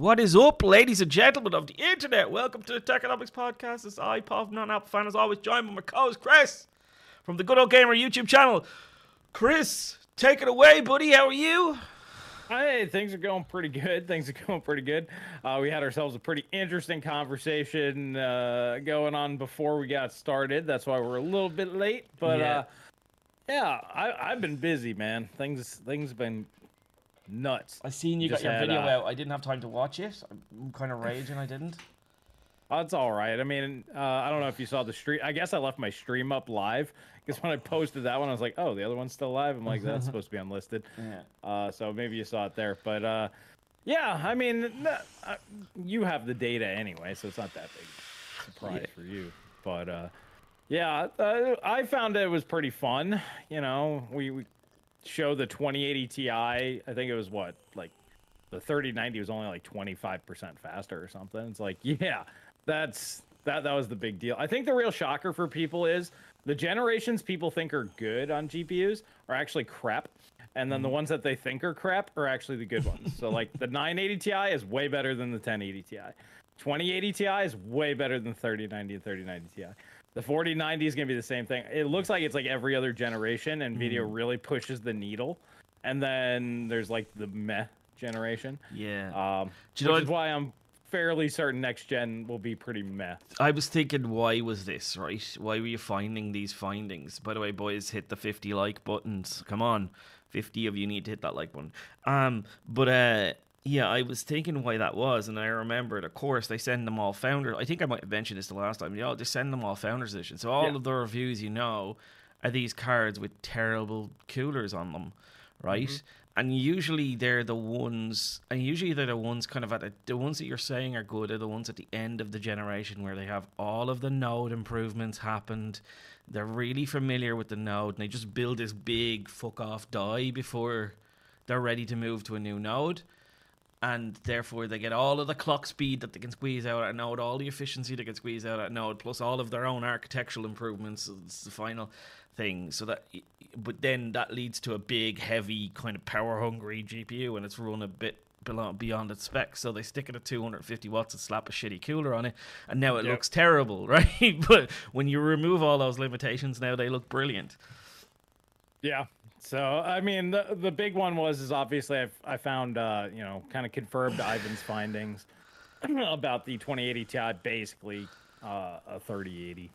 What is up, ladies and gentlemen of the internet? Welcome to the Techonomics podcast. It's I, Pav, non-app fan, as always, joined by my co-host, Chris, from the Good Old Gamer YouTube channel. Chris, take it away, buddy. How are you? Hey, things are going pretty good. We had ourselves a pretty interesting conversation going on before we got started. That's why we're a little bit late. But, yeah, I've been busy, man. Things have been nuts. I seen you got your video out. I didn't have time to watch it. I'm kind of raging I didn't. That's all right. I mean, I don't know if you saw the stream. I guess I left my stream up live because when I posted that one, I was like, oh, the other one's still live. I'm like, that's supposed to be unlisted. Yeah. So maybe you saw it there. But yeah, I mean, you have the data anyway, so it's not that big a surprise for you. But yeah, I found it was pretty fun. You know, we show the 2080 ti. I think it was what, like the 3090 was only like 25% faster or something. It's like, yeah, that was the big deal. I think the real shocker for people is the generations people think are good on GPUs are actually crap, and then the ones that they think are crap are actually the good ones. So like the 980 ti is way better than the 1080 ti. 2080 ti is way better than 3090 and 3090 ti. The 4090 is going to be the same thing. It looks like it's like every other generation. NVIDIA really pushes the needle. And then there's like the meh generation. Yeah. Which is why I'm fairly certain next gen will be pretty meh. I was thinking, why was this, right? Why were you finding these findings? By the way, boys, hit the 50 like buttons. Come on. 50 of you need to hit that like button. Yeah, I was thinking why that was, and I remembered, of course, they send them all founder. I think I might have mentioned this the last time. You know, they send them all founders edition. So all of the reviews, you know, are these cards with terrible coolers on them, right? And usually they're the ones, kind of at the ones that you're saying are good are the ones at the end of the generation where they have all of the node improvements happened. They're really familiar with the node, and they just build this big fuck off die before they're ready to move to a new node. And therefore, they get all of the clock speed that they can squeeze out at a node, all the efficiency they can squeeze out at a node, plus all of their own architectural improvements. It's the final thing. So that, but then that leads to a big, heavy, kind of power-hungry GPU, and it's run a bit beyond its specs. So they stick it at 250 watts and slap a shitty cooler on it, and now it looks terrible, right? But when you remove all those limitations, now they look brilliant. Yeah. So, I mean, the big one was obviously I found, you know, kind of confirmed Ivan's findings about the 2080 Ti, basically a 3080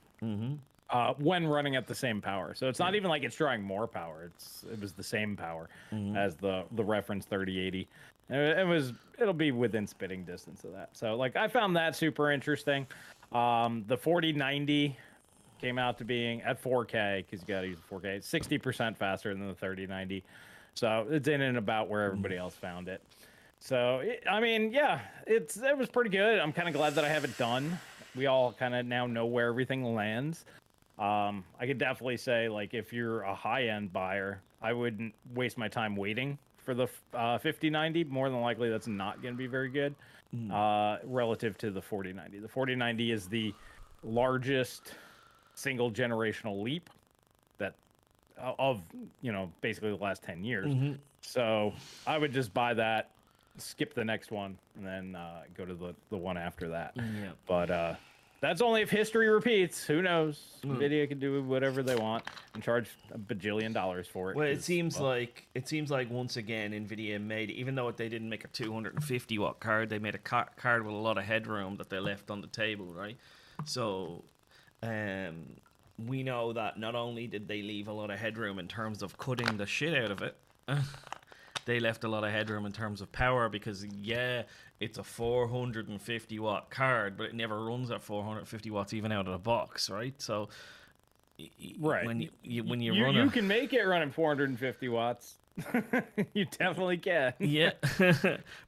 when running at the same power. So it's not even like it's drawing more power. It was the same power as the reference 3080. It'll be within spitting distance of that. So, like, I found that super interesting. The 4090 came out to being at 4K, because you got to use 4K, 60% faster than the 3090. So it's in and about where everybody else found it. So, I mean, yeah, it was pretty good. I'm kind of glad that I have it done. We all kind of now know where everything lands. I could definitely say, like, if you're a high-end buyer, I wouldn't waste my time waiting for the 5090. More than likely, that's not going to be very good relative to the 4090. The 4090 is the largest single generational leap that of, you know, basically the last 10 years. So I would just buy that, skip the next one, and then go to the one after that. But that's only if history repeats. Who knows? Nvidia can do whatever they want and charge a bajillion dollars for it. Well, it seems like once again Nvidia made, even though they didn't make a 250 watt card, they made a card with a lot of headroom that they left on the table, right? So we know that not only did they leave a lot of headroom in terms of cutting the shit out of it, they left a lot of headroom in terms of power, because yeah, it's a 450 watt card, but it never runs at 450 watts even out of the box, right? So when you can make it run at 450 watts. You definitely can. Yeah.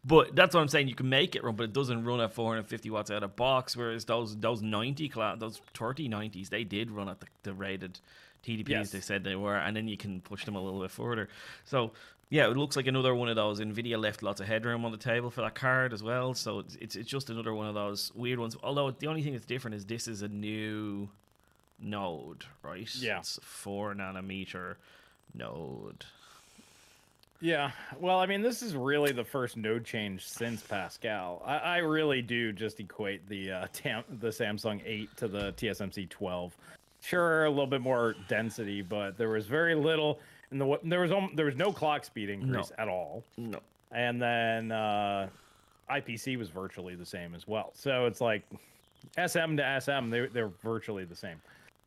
But that's what I'm saying. You can make it run, but it doesn't run at 450 watts out of box, whereas those 3090s, they did run at the rated TDPs they said they were, and then you can push them a little bit further. So, yeah, it looks like another one of those. NVIDIA left lots of headroom on the table for that card as well, so it's just another one of those weird ones. Although, the only thing that's different is this is a new node, right? Yeah. It's 4 nanometer node. Yeah, well, I mean, this is really the first node change since Pascal. I really do just equate the Samsung 8 to the TSMC 12. Sure, a little bit more density, but there was very little, and there was no clock speed increase at all. No, and then IPC was virtually the same as well. So it's like SM to SM, they're virtually the same.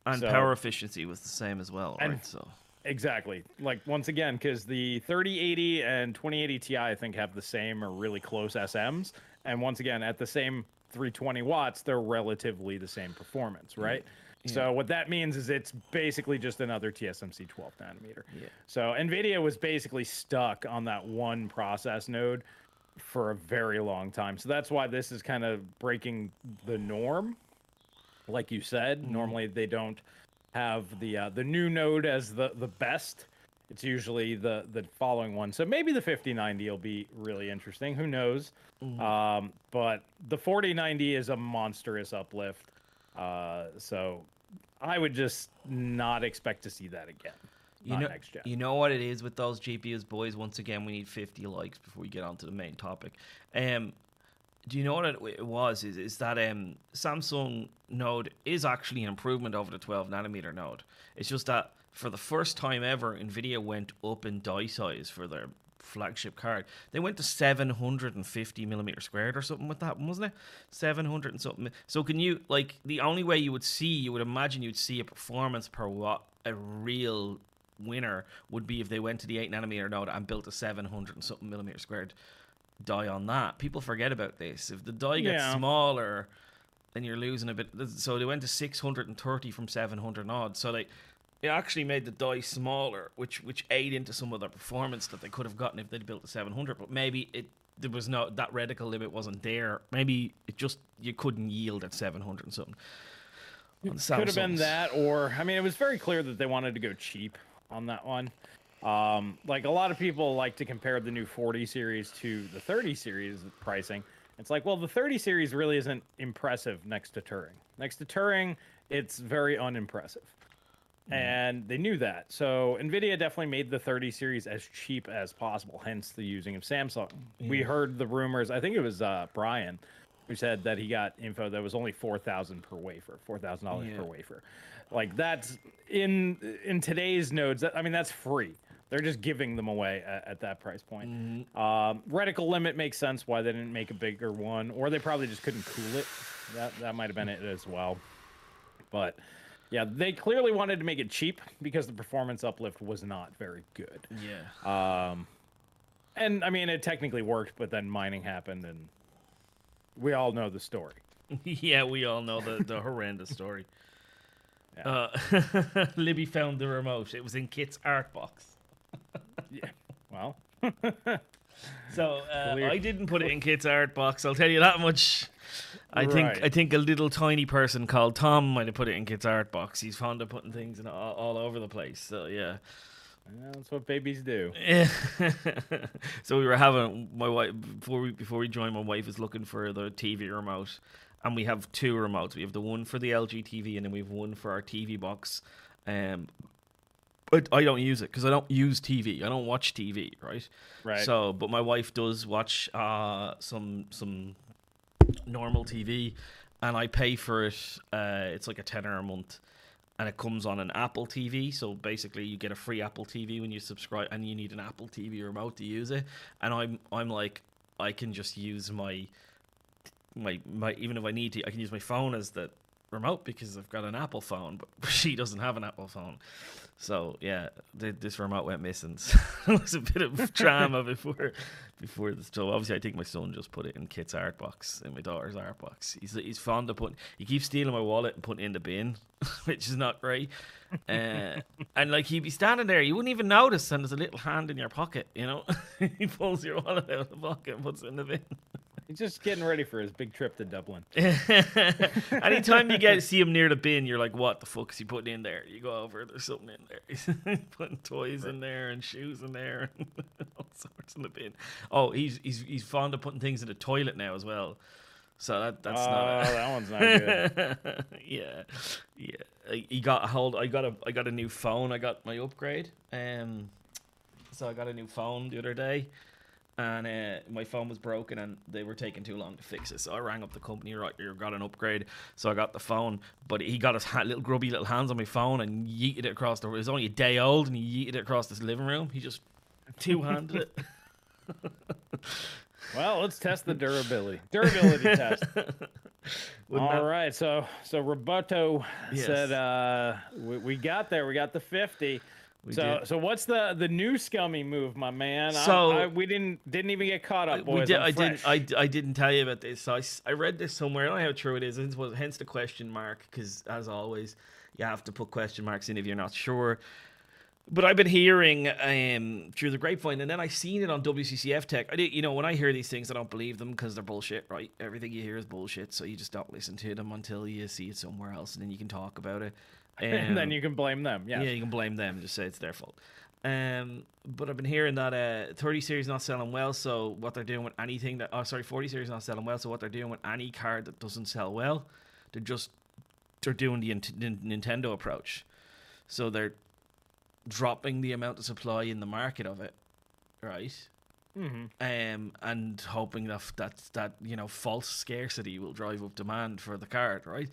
And so, power efficiency was the same as well, right? So. Exactly. Like, once again, because the 3080 and 2080 Ti, I think, have the same or really close SMs. And once again, at the same 320 watts, they're relatively the same performance, right? Yeah. So what that means is it's basically just another TSMC 12 nanometer. Yeah. So NVIDIA was basically stuck on that one process node for a very long time. So that's why this is kind of breaking the norm. Like you said, normally they don't have the new node as the best. It's usually the following one. So maybe the 5090 will be really interesting. Who knows? But the 4090 is a monstrous uplift. So I would just not expect to see that again. Next gen. You know what it is with those GPUs, boys? Once again, we need 50 likes before we get on to the main topic. Do you know what it was? Is that Samsung node is actually an improvement over the 12 nanometer node. It's just that for the first time ever, NVIDIA went up in die size for their flagship card. They went to 750 millimeter squared or something with that one, wasn't it? 700 and something. So can you, like, the only way you would imagine you'd see a performance per watt, a real winner would be if they went to the 8 nanometer node and built a 700 and something millimeter squared die on that. People forget about this. If the die gets smaller, then you're losing a bit. So they went to 630 from 700 odd. So like, it actually made the die smaller, which ate into some of their performance that they could have gotten if they'd built a 700. But maybe there was no, that reticle limit wasn't there. Maybe it just, you couldn't yield at 700 and something. It could have been that, or I mean, it was very clear that they wanted to go cheap on that one. Like, a lot of people like to compare the new 40 series to the 30 series pricing. It's like, well, the 30 series really isn't impressive next to Turing. Next to Turing, it's very unimpressive. And they knew that. So NVIDIA definitely made the 30 series as cheap as possible, hence the using of Samsung. Yeah. We heard the rumors, I think it was Brian, who said that he got info that was only $4,000 per wafer, $4,000 per wafer. Like, that's, in today's nodes, I mean, that's free. They're just giving them away at that price point. Reticle limit makes sense why they didn't make a bigger one, or they probably just couldn't cool it. That might have been it as well. But yeah, they clearly wanted to make it cheap because the performance uplift was not very good. Yeah. And I mean, it technically worked, but then mining happened, and we all know the story. Yeah, we all know the horrendous story. Yeah. Libby found the remote. It was in Kit's art box. Yeah, well. So I didn't put it in Kit's art box, I'll tell you that much. I think a little tiny person called Tom might have put it in Kit's art box. He's fond of putting things in all over the place. So yeah, that's what babies do. So we were having, my wife, before we joined, my wife is looking for the TV remote, and we have two remotes. We have the one for the LG TV, and then we have one for our TV box. I don't use it because I don't use TV. I don't watch TV, right? Right. So, but my wife does watch some normal TV, and I pay for it. It's like a tenner a month, and it comes on an Apple TV. So basically, you get a free Apple TV when you subscribe, and you need an Apple TV remote to use it. And I'm like, I can just use my even if I need to, I can use my phone as the remote because I've got an Apple phone, but she doesn't have an Apple phone. So yeah, this remote went missing. So it was a bit of drama before the show. Obviously, I think my son just put it in Kit's art box, in my daughter's art box. He's fond of putting. He keeps stealing my wallet and putting it in the bin, which is not great. And like, he'd be standing there, you wouldn't even notice, and there's a little hand in your pocket. You know, he pulls your wallet out of the pocket and puts it in the bin. He's just getting ready for his big trip to Dublin. Anytime you see him near the bin, you're like, what the fuck is he putting in there? You go over, there's something in there. He's putting toys in there and shoes in there and all sorts in the bin. Oh, he's fond of putting things in the toilet now as well. So that's not. That one's not good. Yeah. He got a hold. I got a new phone. I got my upgrade. So I got a new phone the other day, and my phone was broken and they were taking too long to fix it. So I rang up the company, right, you got an upgrade. So I got the phone, but he got his little grubby little hands on my phone and yeeted it across the room. It was only a day old and he yeeted it across this living room. He just two-handed it. Well, let's test the durability. Durability test. All right. So Roboto said, we got there. We got the 50. So what's the new scummy move, my man? So we didn't even get caught up, boys. I didn't tell you about this. So I read this somewhere. I don't know how true it is. Hence the question mark, because as always, you have to put question marks in if you're not sure. But I've been hearing through the grapevine, and then I seen it on WCCF Tech. When I hear these things, I don't believe them because they're bullshit, right? Everything you hear is bullshit, so you just don't listen to them until you see it somewhere else, and then you can talk about it. And then you can blame them. Yeah, you can blame them. Just say it's their fault. But I've been hearing that 30 series not selling well, so what they're doing with anything that... Oh, sorry, 40 series not selling well, so what they're doing with any card that doesn't sell well, they're doing the Nintendo approach. So they're dropping the amount of supply in the market of it, right? Mm-hmm. And hoping that false scarcity will drive up demand for the card, right?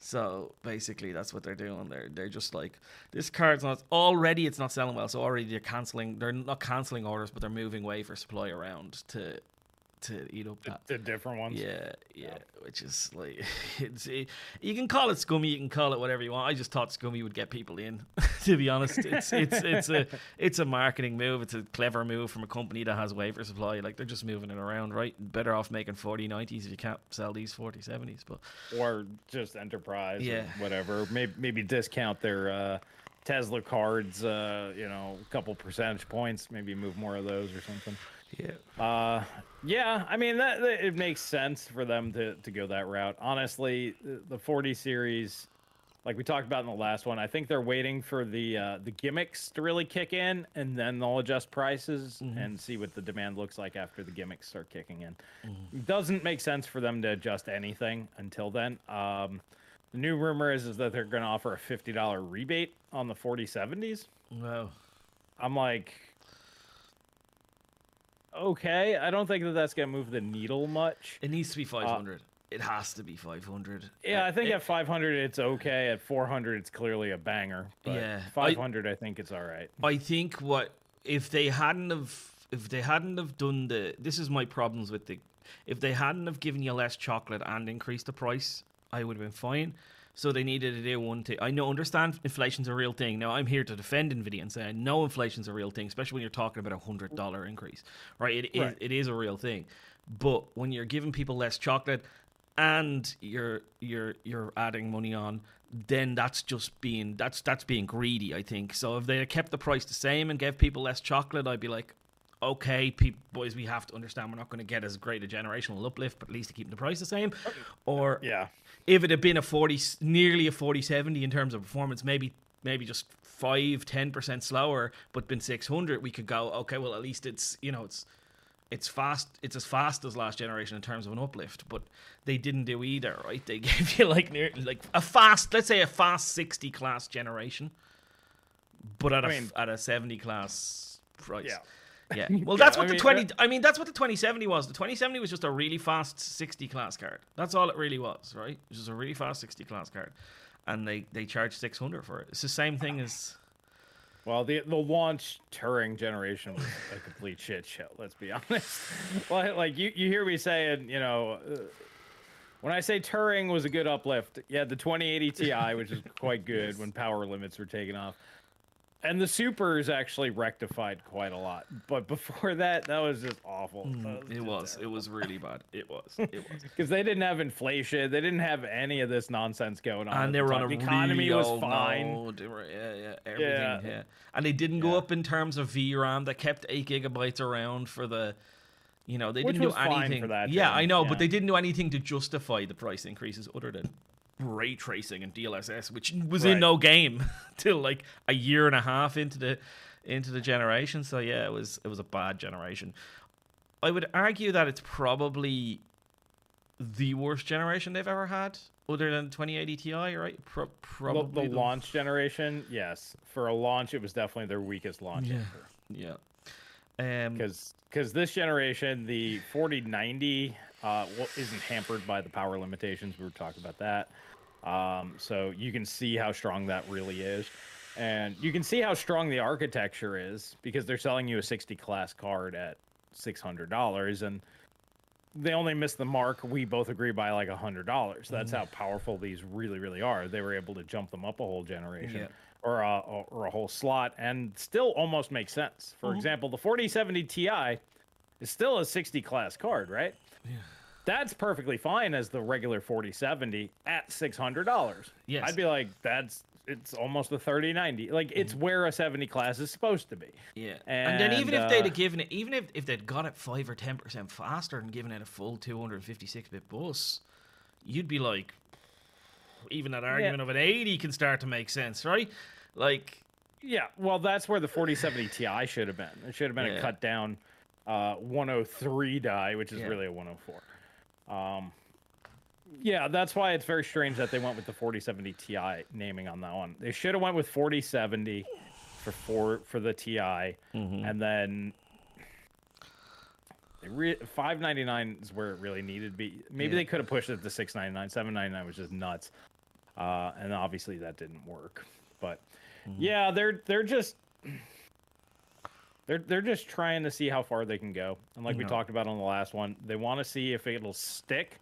So basically, that's what they're doing. They're just like, this card's not already, it's not selling well, so already they're canceling. They're not canceling orders, but they're moving wafer supply around to eat up that. The different ones. Yeah. Which is like, you can call it scummy, you can call it whatever you want. I just thought scummy would get people in. To be honest, it's a marketing move. It's a clever move from a company that has wafer supply. Like, they're just moving it around, right? Better off making 4090s if you can't sell these 4070s, but or just enterprise, or whatever. Maybe discount their Tesla cards, a couple percentage points. Maybe move more of those or something. Yeah. I mean, that it makes sense for them to go that route. Honestly, the 40 series, like we talked about in the last one, I think they're waiting for the gimmicks to really kick in, and then they'll adjust prices and see what the demand looks like after the gimmicks start kicking in. It doesn't make sense for them to adjust anything until then. The new rumor is that they're going to offer a $50 rebate on the 4070s. Wow. I'm like... Okay, I don't think that's going to move the needle much. It needs to be 500. It has to be 500. Yeah, I think at 500 it's okay. At 400 it's clearly a banger. But 500 I think it's all right. I think if they hadn't have done this is my problems with if they hadn't have given you less chocolate and increased the price, I would have been fine. So they needed to do one thing. I understand inflation's a real thing. Now, I'm here to defend Nvidia and say I know inflation's a real thing, especially when you're talking about $100 increase, right? It is a real thing. But when you're giving people less chocolate and you're adding money on, then that's just being that's being greedy, I think. So if they had kept the price the same and gave people less chocolate, I'd be like, okay, boys, we have to understand we're not going to get as great a generational uplift, but at least to keep the price the same. Or if it had been nearly a 4070 in terms of performance, maybe just 5-10% slower, but been 600, we could go, okay, well, at least it's fast. It's as fast as last generation in terms of an uplift, but they didn't do either, right? They gave you a fast 60 class generation, but at a 70 class price. Yeah. Yeah, well, that's what that's what the 2070 was. The 2070 was just a really fast 60 class card. That's all it really was, right? It was just a really fast 60 class card, and they charged $600 for it. It's the same thing as... Well, the launch Turing generation was a complete shit show, let's be honest. Well, like, you hear me saying, when I say Turing was a good uplift, you had the 2080 ti, which is quite good when power limits were taken off. And the supers actually rectified quite a lot, but before that was just awful. It was really bad. It was because they didn't have inflation, they didn't have any of this nonsense going on. And they were on the economy was fine. Everything. And they didn't go up in terms of VRAM. They kept 8 gigabytes around for the, they which didn't do anything. For that, yeah, I know, but they didn't do anything to justify the price increases other than ray tracing and DLSS, which was in no game till like a year and a half into the generation. So it was a bad generation. I would argue that it's probably the worst generation they've ever had, other than 2080 ti, right? Probably the launch generation. Yes, for a launch, it was definitely their weakest launch ever. Because this generation, the 4090 isn't hampered by the power limitations. We were talking about that. So you can see how strong that really is. And you can see how strong the architecture is because they're selling you a 60 class card at $600. And they only missed the mark. We both agree by like $100. That's how powerful these really, really are. They were able to jump them up a whole generation or a whole slot and still almost make sense. For example, the 4070 Ti is still a 60 class card, right? Yeah. That's perfectly fine as the regular 4070 at $600. Yes. I'd be like, it's almost a 3090. Like, it's where a 70 class is supposed to be. Yeah. And then even if they'd have given it, even if they'd got it 5 or 10% faster and given it a full 256-bit bus, you'd be like, even that argument of an 80 can start to make sense, right? Like... Yeah, well, that's where the 4070 Ti should have been. It should have been a cut-down 103 die, which is really a 104. Yeah, that's why it's very strange that they went with the 4070 Ti naming on that one. They should have went with 4070 for the Ti, and then 599 is where it really needed to be. Maybe they could have pushed it to 699, 799, which is nuts. And obviously that didn't work. But yeah, they're just trying to see how far they can go. And like we talked about on the last one, they want to see if it'll stick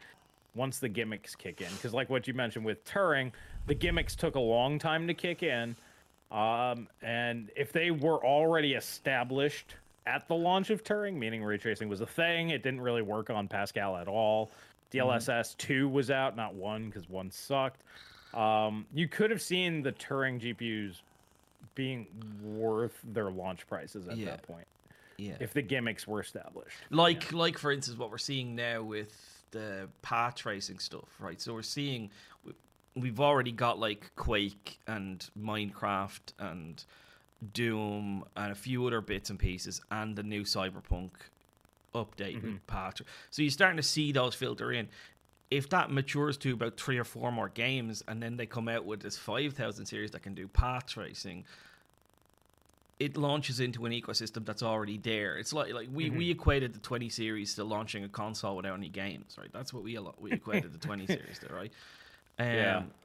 once the gimmicks kick in. Because like what you mentioned with Turing, the gimmicks took a long time to kick in. And if they were already established at the launch of Turing, meaning ray tracing was a thing, it didn't really work on Pascal at all. DLSS 2 was out, not 1, because 1 sucked. You could have seen the Turing GPUs being worth their launch prices at that point. Yeah. If the gimmicks were established. Like for instance, what we're seeing now with the path tracing stuff, right? So we're seeing, we've already got like Quake and Minecraft and Doom and a few other bits and pieces and the new Cyberpunk update with path. So you're starting to see those filter in. If that matures to about 3 or 4 more games and then they come out with this 5000 series that can do path tracing, it launches into an ecosystem that's already there. It's like we equated the 20 series to launching a console without any games, right? That's what we equated the 20 series to, right?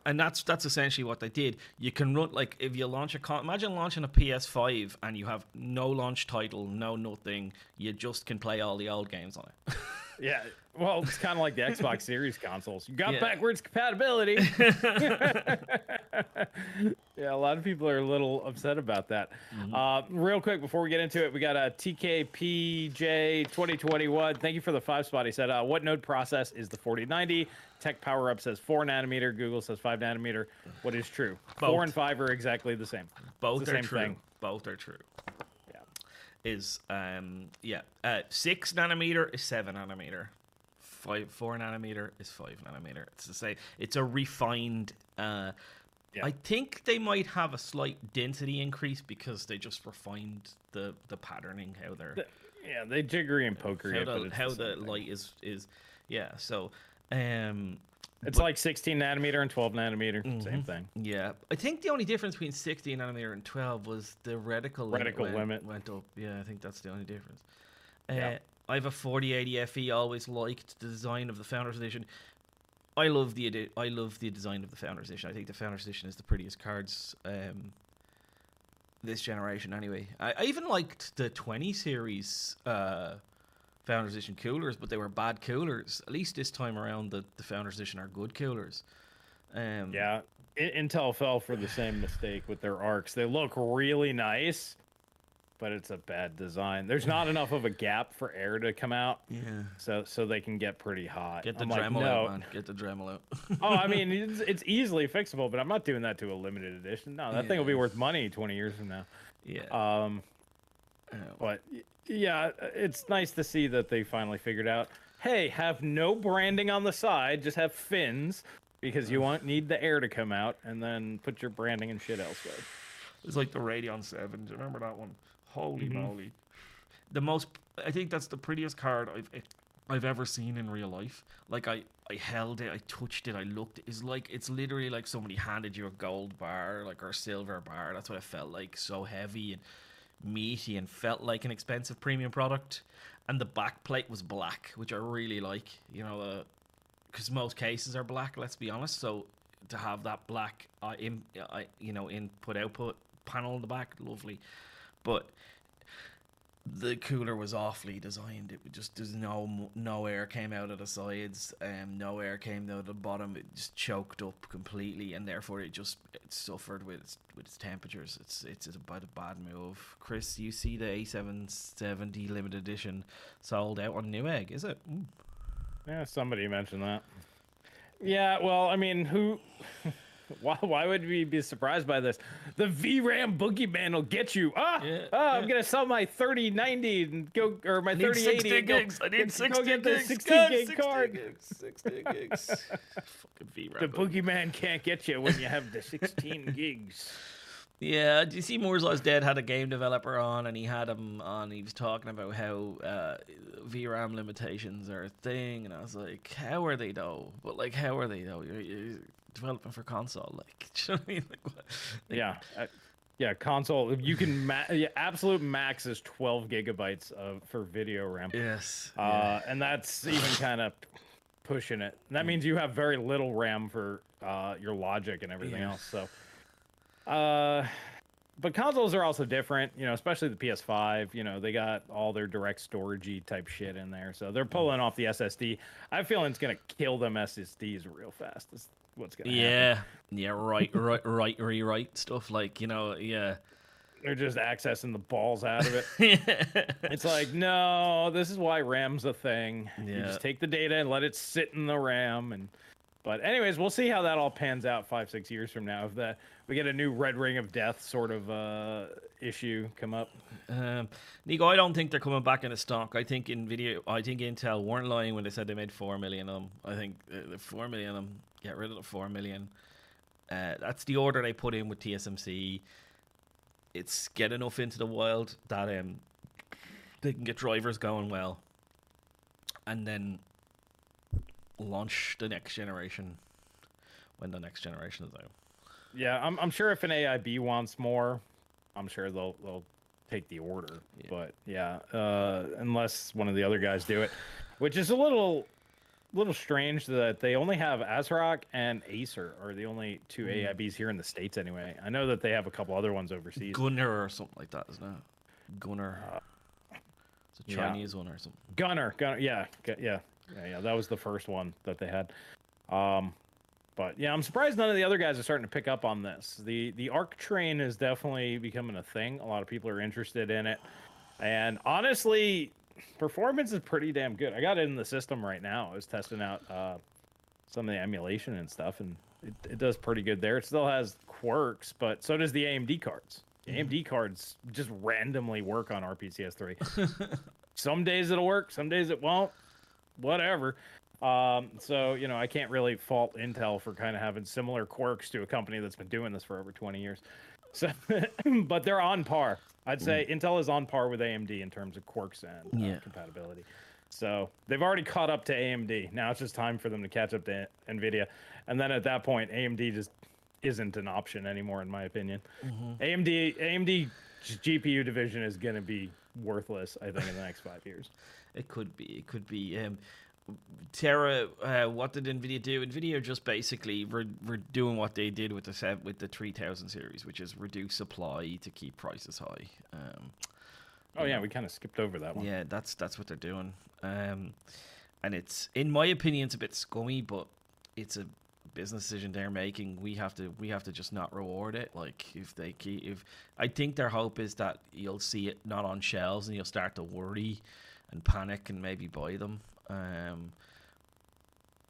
And that's essentially what they did. You can run, like, if you launch imagine launching a PS5 and you have no launch title, no nothing. You just can play all the old games on it. Yeah, well, it's kind of like the Xbox Series consoles. You got backwards compatibility. Yeah, a lot of people are a little upset about that. Real quick, before we get into it, we got a TKPJ2021. Thank you for the 5 spot. He said, what node process is the 4090? Tech Power Up says 4 nanometer. Google says 5 nanometer. What is true? Both. 4 and 5 are exactly the same. Both the are same true. Thing. Both are true. Is 6 nanometer is 7 nanometer, 4 nanometer is 5 nanometer. It's the same. It's a refined. I think they might have a slight density increase because they just refined the patterning how they're. They jiggery and pokery how the light is. Yeah, so it's like 16 nanometer and 12 nanometer, same thing. Yeah, I think the only difference between 16 nanometer and 12 was the reticle limit went up. Yeah, I think that's the only difference. I have a 4080 FE. Always liked the design of the Founders Edition. I love the design of the Founders Edition. I think the Founders Edition is the prettiest cards this generation. Anyway, I even liked the 20 series. Founders Edition coolers, but they were bad coolers. At least this time around, the Founders Edition are good coolers. Intel fell for the same mistake with their ARCs. They look really nice, but it's a bad design. There's not enough of a gap for air to come out, so they can get pretty hot. Get the Dremel out, man. Get the Dremel out. I mean, it's easily fixable, but I'm not doing that to a limited edition. No, that thing will be worth money 20 years from now. Yeah. But yeah, it's nice to see that they finally figured out, hey, have no branding on the side, just have fins because you need the air to come out, and then put your branding and shit elsewhere. It's like the Radeon 7. Do you remember that one? Holy moly. I think that's the prettiest card I've ever seen in real life. Like I held it, I touched it, I looked. It's literally like somebody handed you a gold bar, like, or a silver bar. That's what it felt like. So heavy and meaty and felt like an expensive premium product. And the backplate was black, which I really like, you know, because most cases are black, let's be honest. So to have that black, you know, input-output panel in the back, lovely. But the cooler was awfully designed. It just, there's no air came out of the sides, no air came out of the bottom. It just choked up completely, and therefore it just suffered with its temperatures. It's about a bad move. Chris, you see the A770 limited edition sold out on Newegg, is it? Mm. Yeah, somebody mentioned that. Yeah, well, I mean, who? Why would we be surprised by this? The VRAM boogeyman will get you. I'm gonna sell my 3090 and go, or my 3080. I need 60 gigs. Go get the 60 gig card. 60 gigs. Fucking VRAM. The boogeyman can't get you when you have the 16 gigs. Yeah, you see, Moore's Law's Dead had a game developer on, and he had him on. He was talking about how VRAM limitations are a thing, and I was like, how are they though? But like, how are they though? You're developing for console, like, do you know what I mean? Like, what? Like, yeah, yeah, console. You can absolute max is 12 gigabytes of for video RAM. Yes, yeah. And that's even kind of pushing it. And that means you have very little RAM for your logic and everything else. So. But consoles are also different, you know, especially the PS5. You know, they got all their direct storagey type shit in there, so they're pulling off the SSD. I have a feeling it's gonna kill them SSDs real fast. That's what's gonna happen. Yeah, right, rewrite stuff, like, you know, yeah. They're just accessing the balls out of it. It's like, no, this is why RAM's a thing. Yeah. You just take the data and let it sit in the RAM and. But anyways, we'll see how that all pans out 5-6 years from now. If that we get a new Red Ring of Death sort of issue come up. Nico, I don't think they're coming back in the stock. I think Nvidia, I think Intel weren't lying when they said they made 4 million of them. I think 4 million of them. Get rid of the 4 million. That's the order they put in with TSMC. It's get enough into the wild that they can get drivers going well, and then launch the next generation when the next generation is out. Yeah, I'm sure if an AIB wants more, I'm sure they'll take the order. Yeah. But yeah, unless one of the other guys do it, which is a little strange that they only have ASRock and Acer are the only two AIBs here in the States anyway. I know that they have a couple other ones overseas. Gunner or something like that, isn't it? Gunner. It's a Chinese one or something. Gunner. Yeah, that was the first one that they had. But yeah, I'm surprised none of the other guys are starting to pick up on this. The ARC train is definitely becoming a thing. A lot of people are interested in it. And honestly, performance is pretty damn good. I got it in the system right now. I was testing out some of the emulation and stuff, and it does pretty good there. It still has quirks, but so does the AMD cards. The AMD cards just randomly work on RPCS3. Some days it'll work, some days it won't. Whatever. So, you know, I can't really fault Intel for kind of having similar quirks to a company that's been doing this for over 20 years. So, but they're on par. I'd say Intel is on par with AMD in terms of quirks and compatibility. So they've already caught up to AMD. Now it's just time for them to catch up to NVIDIA. And then at that point, AMD just isn't an option anymore, in my opinion. AMD GPU division is going to be worthless, I think, in the next 5 years. It could be. Terra, what did NVIDIA do? NVIDIA just basically we're doing what they did with the 3000 series, which is reduce supply to keep prices high. We kind of skipped over that one. Yeah, that's what they're doing. And it's, in my opinion, it's a bit scummy, but it's a business decision they're making. We have to just not reward it. Like, if I think their hope is that you'll see it not on shelves and you'll start to worry and panic and maybe buy them.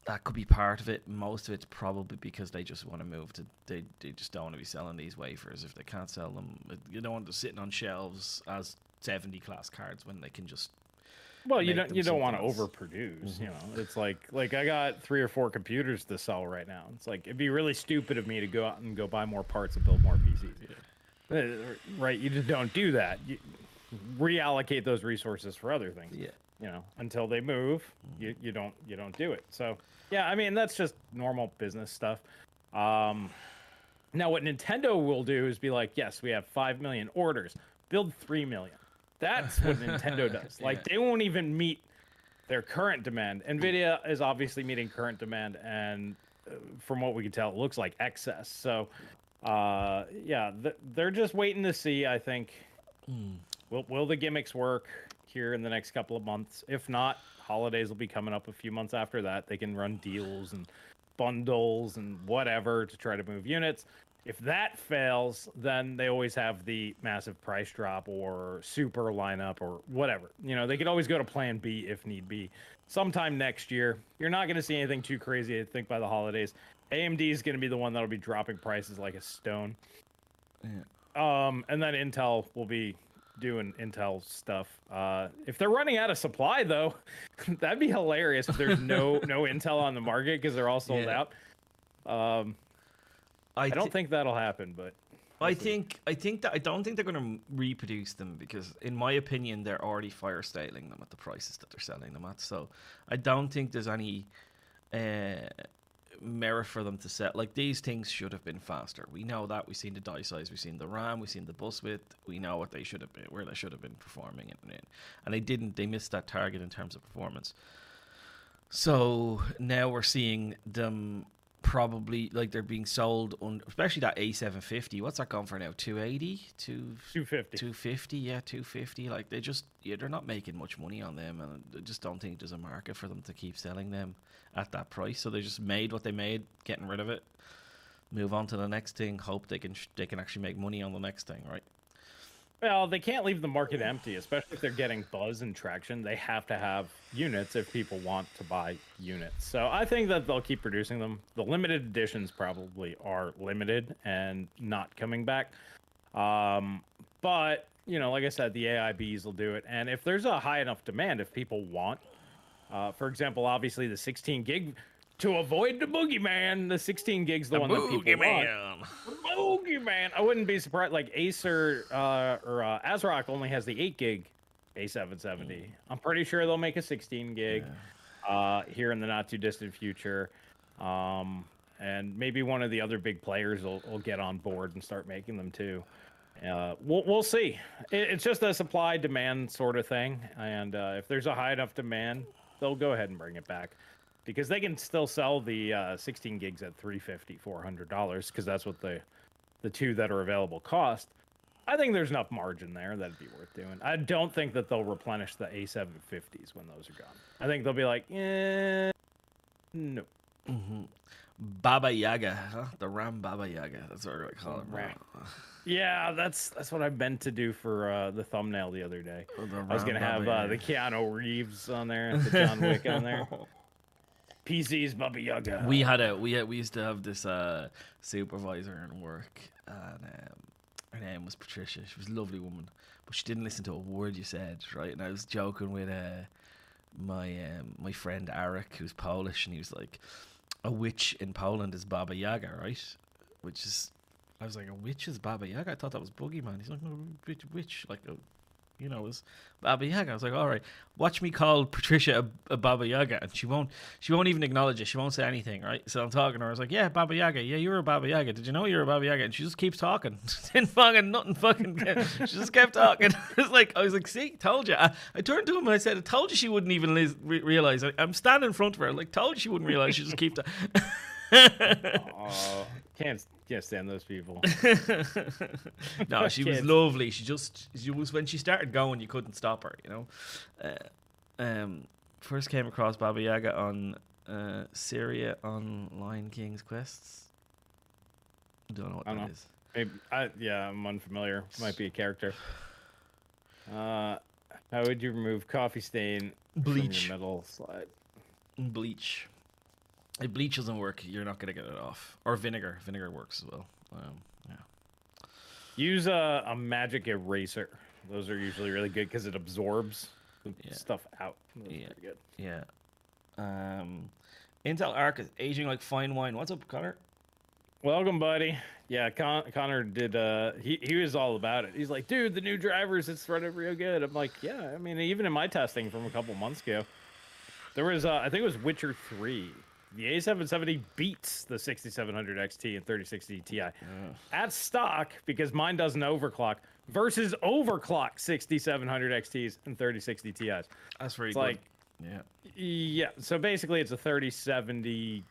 That could be part of it. Most of it's probably because they just want to move to, they just don't want to be selling these wafers if they can't sell them. You don't want them sitting on shelves as 70 class cards when they can just. Well, you don't want to overproduce, you know. It's like I got 3 or 4 computers to sell right now. It's like, it'd be really stupid of me to go out and go buy more parts and build more PCs. Yeah. Right, you just don't do that. You reallocate those resources for other things. Yeah. You know, until they move, you don't do it. So, yeah, I mean, that's just normal business stuff. Now what Nintendo will do is be like, "Yes, we have 5 million orders. build 3 million. That's what Nintendo does. Like, yeah. They won't even meet their current demand. Nvidia is obviously meeting current demand, and from what we can tell, it looks like excess. So, yeah, they're just waiting to see, I think. Will the gimmicks work here in the next couple of months? If not, holidays will be coming up a few months after that. They can run deals and bundles and whatever to try to move units. If that fails, then they always have the massive price drop or super lineup or whatever. You know, they could always go to plan B if need be. Sometime next year, you're not going to see anything too crazy, I think, by the holidays. AMD is going to be the one that'll be dropping prices like a stone. Yeah. And then Intel will be doing Intel stuff. If they're running out of supply, though, that'd be hilarious if there's no Intel on the market because they're all sold out. I don't think that'll happen, but we'll I don't think they're going to reproduce them because, in my opinion, they're already fire styling them at the prices that they're selling them at. So I don't think there's any merit for them to set. Like, these things should have been faster. We know that. We've seen the die size, we've seen the RAM, we've seen the bus width. We know what they should have been, where they should have been performing it in. And they didn't. They missed that target in terms of performance. So now we're seeing them. Probably, like, they're being sold on, especially that A750. What's that gone for now? 280? 250. 250, yeah, 250. Like, they just, yeah, they're not making much money on them, and I just don't think there's a market for them to keep selling them at that price. So they just made what they made, getting rid of it, move on to the next thing, hope they can actually make money on the next thing, right? Well, they can't leave the market empty, especially if they're getting buzz and traction. They have to have units if people want to buy units. So I think that they'll keep producing them. The limited editions probably are limited and not coming back. But, you know, like I said, the AIBs will do it. And if there's a high enough demand, if people want, for example, obviously the 16 gig... To avoid the boogeyman, the 16 gig's the one that people want. Boogeyman. I wouldn't be surprised. Like Acer or ASRock only has the 8 gig A770. I'm pretty sure they'll make a 16 gig here in the not too distant future. And maybe one of the other big players will get on board and start making them too. We'll see. It's just a supply demand sort of thing. And if there's a high enough demand, they'll go ahead and bring it back. Because they can still sell the 16 gigs at $350, $400, because that's what the two that are available cost. I think there's enough margin there that'd be worth doing. I don't think that they'll replenish the A750s when those are gone. I think they'll be like, no. Mm-hmm. Baba Yaga, huh? The Ram Baba Yaga. That's what I call it. Right. Yeah, that's what I meant to do for the thumbnail the other day. I was gonna have the Keanu Reeves on there and the John Wick on there. PC's Baba Yaga. We used to have this supervisor in work, and her name was Patricia. She was a lovely woman, but she didn't listen to a word you said, right? And I was joking with my friend Eric, who's Polish, and he was like, a witch in Poland is Baba Yaga, right? Which is, I was like, a witch is Baba Yaga? I thought that was Boogeyman. He's like, no, witch, like a... You know, it was Baba Yaga. I was like, all right, watch me call Patricia a Baba Yaga. And she won't even acknowledge it. She won't say anything, right? So I'm talking to her. I was like, yeah, Baba Yaga. Yeah, you're a Baba Yaga. Did you know you're a Baba Yaga? And she just keeps talking. She just kept talking. I was like, see, told you. I turned to him and I said, I told you she wouldn't even realize. I'm standing in front of her. Like, told you she wouldn't realize. She just keeps talking. Can't stand those people. No, she was lovely. She was when she started going, you couldn't stop her. You know, first came across Baba Yaga on Syria on Lion King's quests. I don't know what that is. Maybe I'm unfamiliar. Might be a character. How would you remove coffee stain? Bleach. From your metal slide. Bleach. If bleach doesn't work, you're not going to get it off. Or vinegar. Vinegar works as well. Yeah. Use a magic eraser. Those are usually really good because it absorbs the stuff out. Those are good. Yeah. Intel Arc is aging like fine wine. What's up, Connor? Welcome, buddy. Yeah, Connor did. He was all about it. He's like, dude, the new drivers, it's running real good. I'm like, yeah. I mean, even in my testing from a couple months ago, there was, I think it was Witcher 3. The A770 beats the 6700 XT and 3060 Ti at stock because mine doesn't overclock versus overclocked 6700 XTs and 3060 Ti's. That's pretty good. Like, yeah. Yeah. So basically, it's a 3070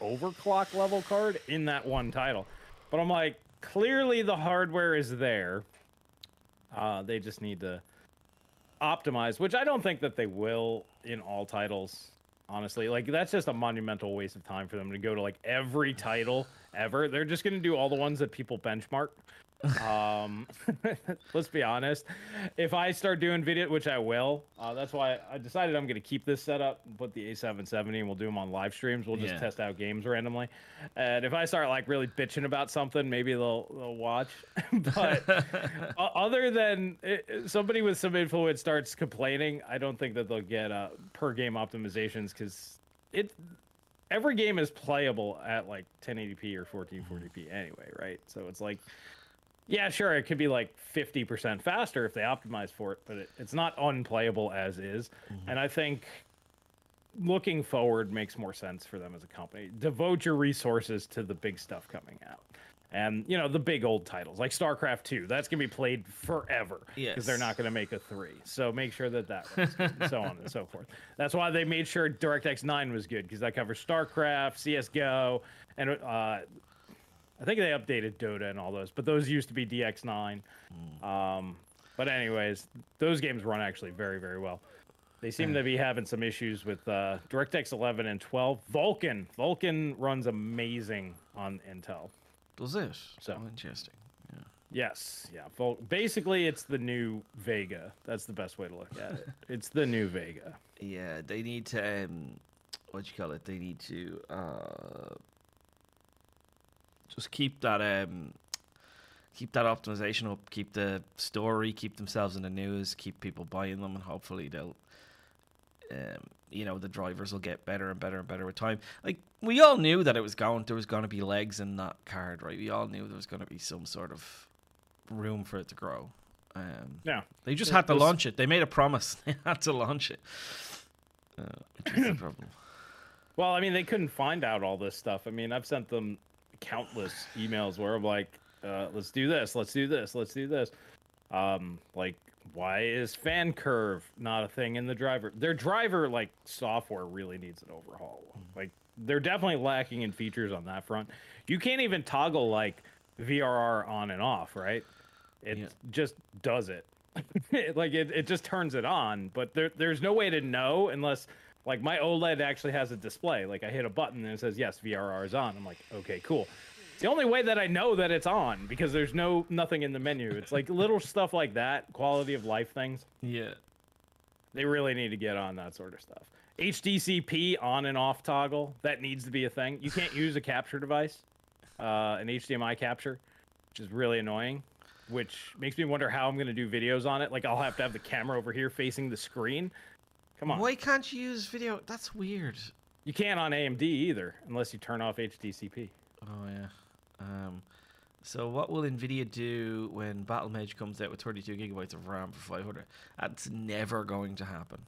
overclock level card in that one title. But I'm like, clearly the hardware is there. They just need to optimize, which I don't think that they will in all titles. Honestly, like, that's just a monumental waste of time for them to go to like every title ever. They're just going to do all the ones that people benchmark. Let's be honest. If I start doing video, which I will, that's why I decided I'm going to keep this set up and put the A770, and we'll do them on live streams. We'll just test out games randomly. And if I start like really bitching about something, maybe they'll watch. But other than it, somebody with some influence starts complaining, I don't think that they'll get per game optimizations, because every game is playable at like 1080p or 1440p anyway, right? So it's like, yeah, sure, it could be like 50% faster if they optimize for it, but it's not unplayable as is. Mm-hmm. And I think looking forward makes more sense for them as a company. Devote your resources to the big stuff coming out. And, you know, the big old titles, like StarCraft 2, that's going to be played forever, because they're not going to make a 3. So make sure that runs good, and so on and so forth. That's why they made sure DirectX 9 was good, because that covers StarCraft, CSGO, and I think they updated Dota and all those, but those used to be DX9. But anyways, those games run actually very, very well. They seem to be having some issues with DirectX 11 and 12. Vulkan runs amazing on Intel. Does it? So interesting. Yeah. Yes. Yeah. Basically, it's the new Vega. That's the best way to look at it. It's the new Vega. Yeah. They need to, what do you call it? They need to just keep that optimization up. Keep the story. Keep themselves in the news. Keep people buying them, and hopefully they'll, you know, the drivers will get better and better and better with time. Like, we all knew that there was going to be legs in that card, right? We all knew there was going to be some sort of room for it to grow. Yeah, they just had to launch it. They made a promise. They had to launch it. Which is the problem. Well, I mean, they couldn't find out all this stuff. I mean, I've sent them countless emails where I'm like, let's do this, let's do this, let's do this. Like, why is fan curve not a thing in the driver? Their driver, like, software really needs an overhaul. Like, they're definitely lacking in features on that front. You can't even toggle, like, VRR on and off, right? It just does it. Like, it just turns it on, but there's no way to know unless, like, my OLED actually has a display. Like, I hit a button and it says, yes, VRR is on. I'm like, okay, cool. The only way that I know that it's on, because there's nothing in the menu. It's like little stuff like that, quality of life things. Yeah, they really need to get on that sort of stuff. HDCP on and off toggle, that needs to be a thing. You can't use a capture device, an HDMI capture, which is really annoying, which makes me wonder how I'm going to do videos on it. Like, I'll have to have the camera over here facing the screen. Come on. Why can't you use video? That's weird. You can't on AMD either, unless you turn off HDCP. Oh, yeah. So what will Nvidia do when Battlemage comes out with 32 gigabytes of RAM for 500? That's never going to happen.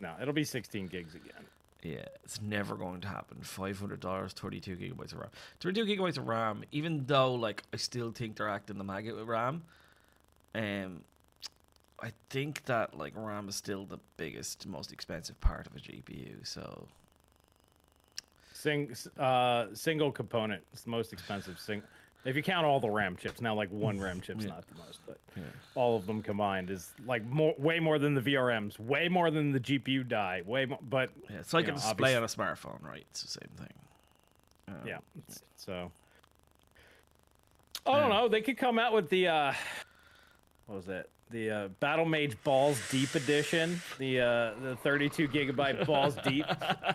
No, it'll be 16 gigs again. Yeah, it's never going to happen. $500, 32 gigabytes of RAM. 32 gigabytes of RAM, even though, like, I still think they're acting the maggot with RAM. I think that, like, RAM is still the biggest, most expensive part of a GPU, so... Single component. It's the most expensive. If you count all the RAM chips, now like one RAM chip's not the most, but all of them combined is like way more than the VRMs, way more than the GPU die, way more. But yeah, it's like a display on a smartphone, right? It's the same thing. So I don't know. They could come out with the what was it? The Battlemage Balls Deep Edition, the 32 gigabyte Balls Deep.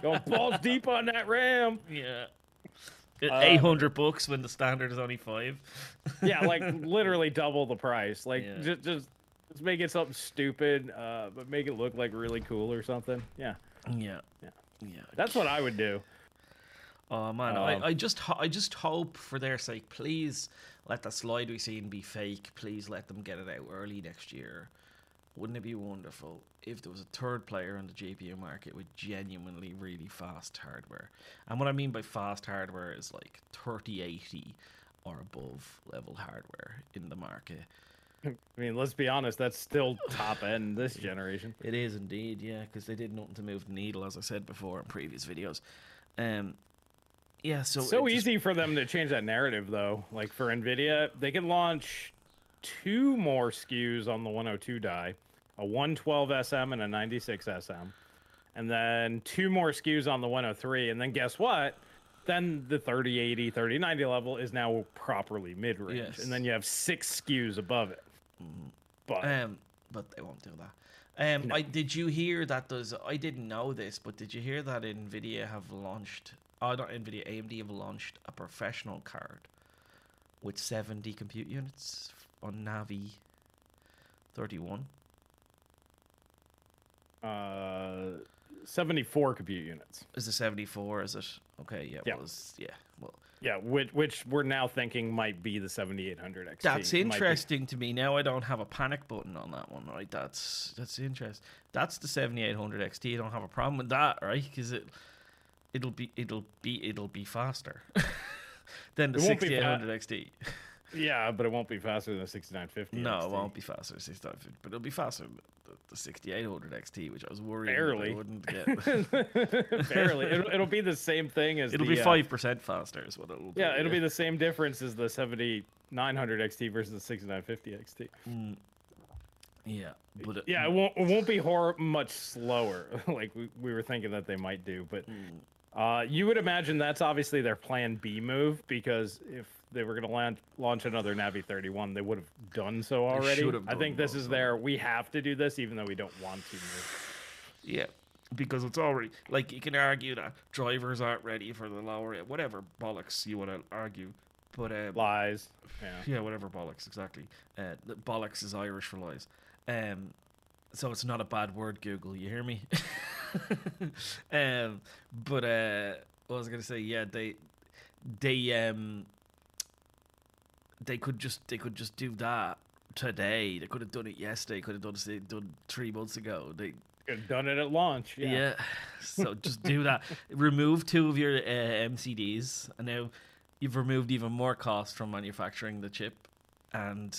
Go balls deep on that RAM. Yeah. $800 when the standard is only $500. Yeah, like literally double the price. Like just make it something stupid, but make it look like really cool or something. Yeah. That's what I would do. Oh man, I just hope for their sake, please let the slide we've seen be fake. Please let them get it out early next year. Wouldn't it be wonderful if there was a third player on the GPU market with genuinely really fast hardware? And what I mean by fast hardware is like 3080 or above level hardware in the market. I mean, let's be honest, that's still top end this generation. It is indeed, yeah, because they did nothing to move the needle, as I said before in previous videos. Yeah, so easy for them to change that narrative, though. Like for Nvidia, they can launch 2 more SKUs on the 102 die, a 112 SM and a 96 SM, and then 2 more SKUs on the 103, and then guess what? Then the 3080, 3090 level is now properly mid-range, yes. And then you have 6 SKUs above it. Mm-hmm. But they won't do that. No. Did you hear that? I didn't know this, but did you hear that Nvidia have launched? Oh, not Nvidia. AMD have launched a professional card with 70 compute units on Navi 31. 74 compute units. Is it 74? Is it? Okay, yeah. Yeah. Well, yeah. Well, yeah, which we're now thinking might be the 7800 XT. That's interesting to me. Now I don't have a panic button on that one, right? That's interesting. That's the 7800 XT. You don't have a problem with that, right? Because it'll be faster than the 6800 XT. Yeah, but it won't be faster than the 6950. No, XT. It won't be faster than 6950, but it'll be faster than the 6800 XT, which I was worried I wouldn't get. Barely. It'll be the same thing as it'll be 5% faster is what it'll be. Yeah, it'll be the same difference as the 7900 XT versus the 6950 XT. Mm. Yeah, but it won't be much slower, like we were thinking that they might do. But you would imagine that's obviously their plan B move, because if they were going to launch another Navi 31, they would have done so already. I think this is their, we have to do this even though we don't want to move. Yeah, because it's already, like, you can argue that drivers aren't ready for the lower, whatever bollocks you want to argue. But lies. Yeah, whatever bollocks, exactly. Bollocks is Irish for lies. So it's not a bad word, Google, you hear me? But what was I gonna say? Yeah, they could just do that today. They could have done it yesterday, could have done 3 months ago. They could have done it at launch. Yeah. So just do that. Remove 2 of your MCDs, and now you've removed even more cost from manufacturing the chip, and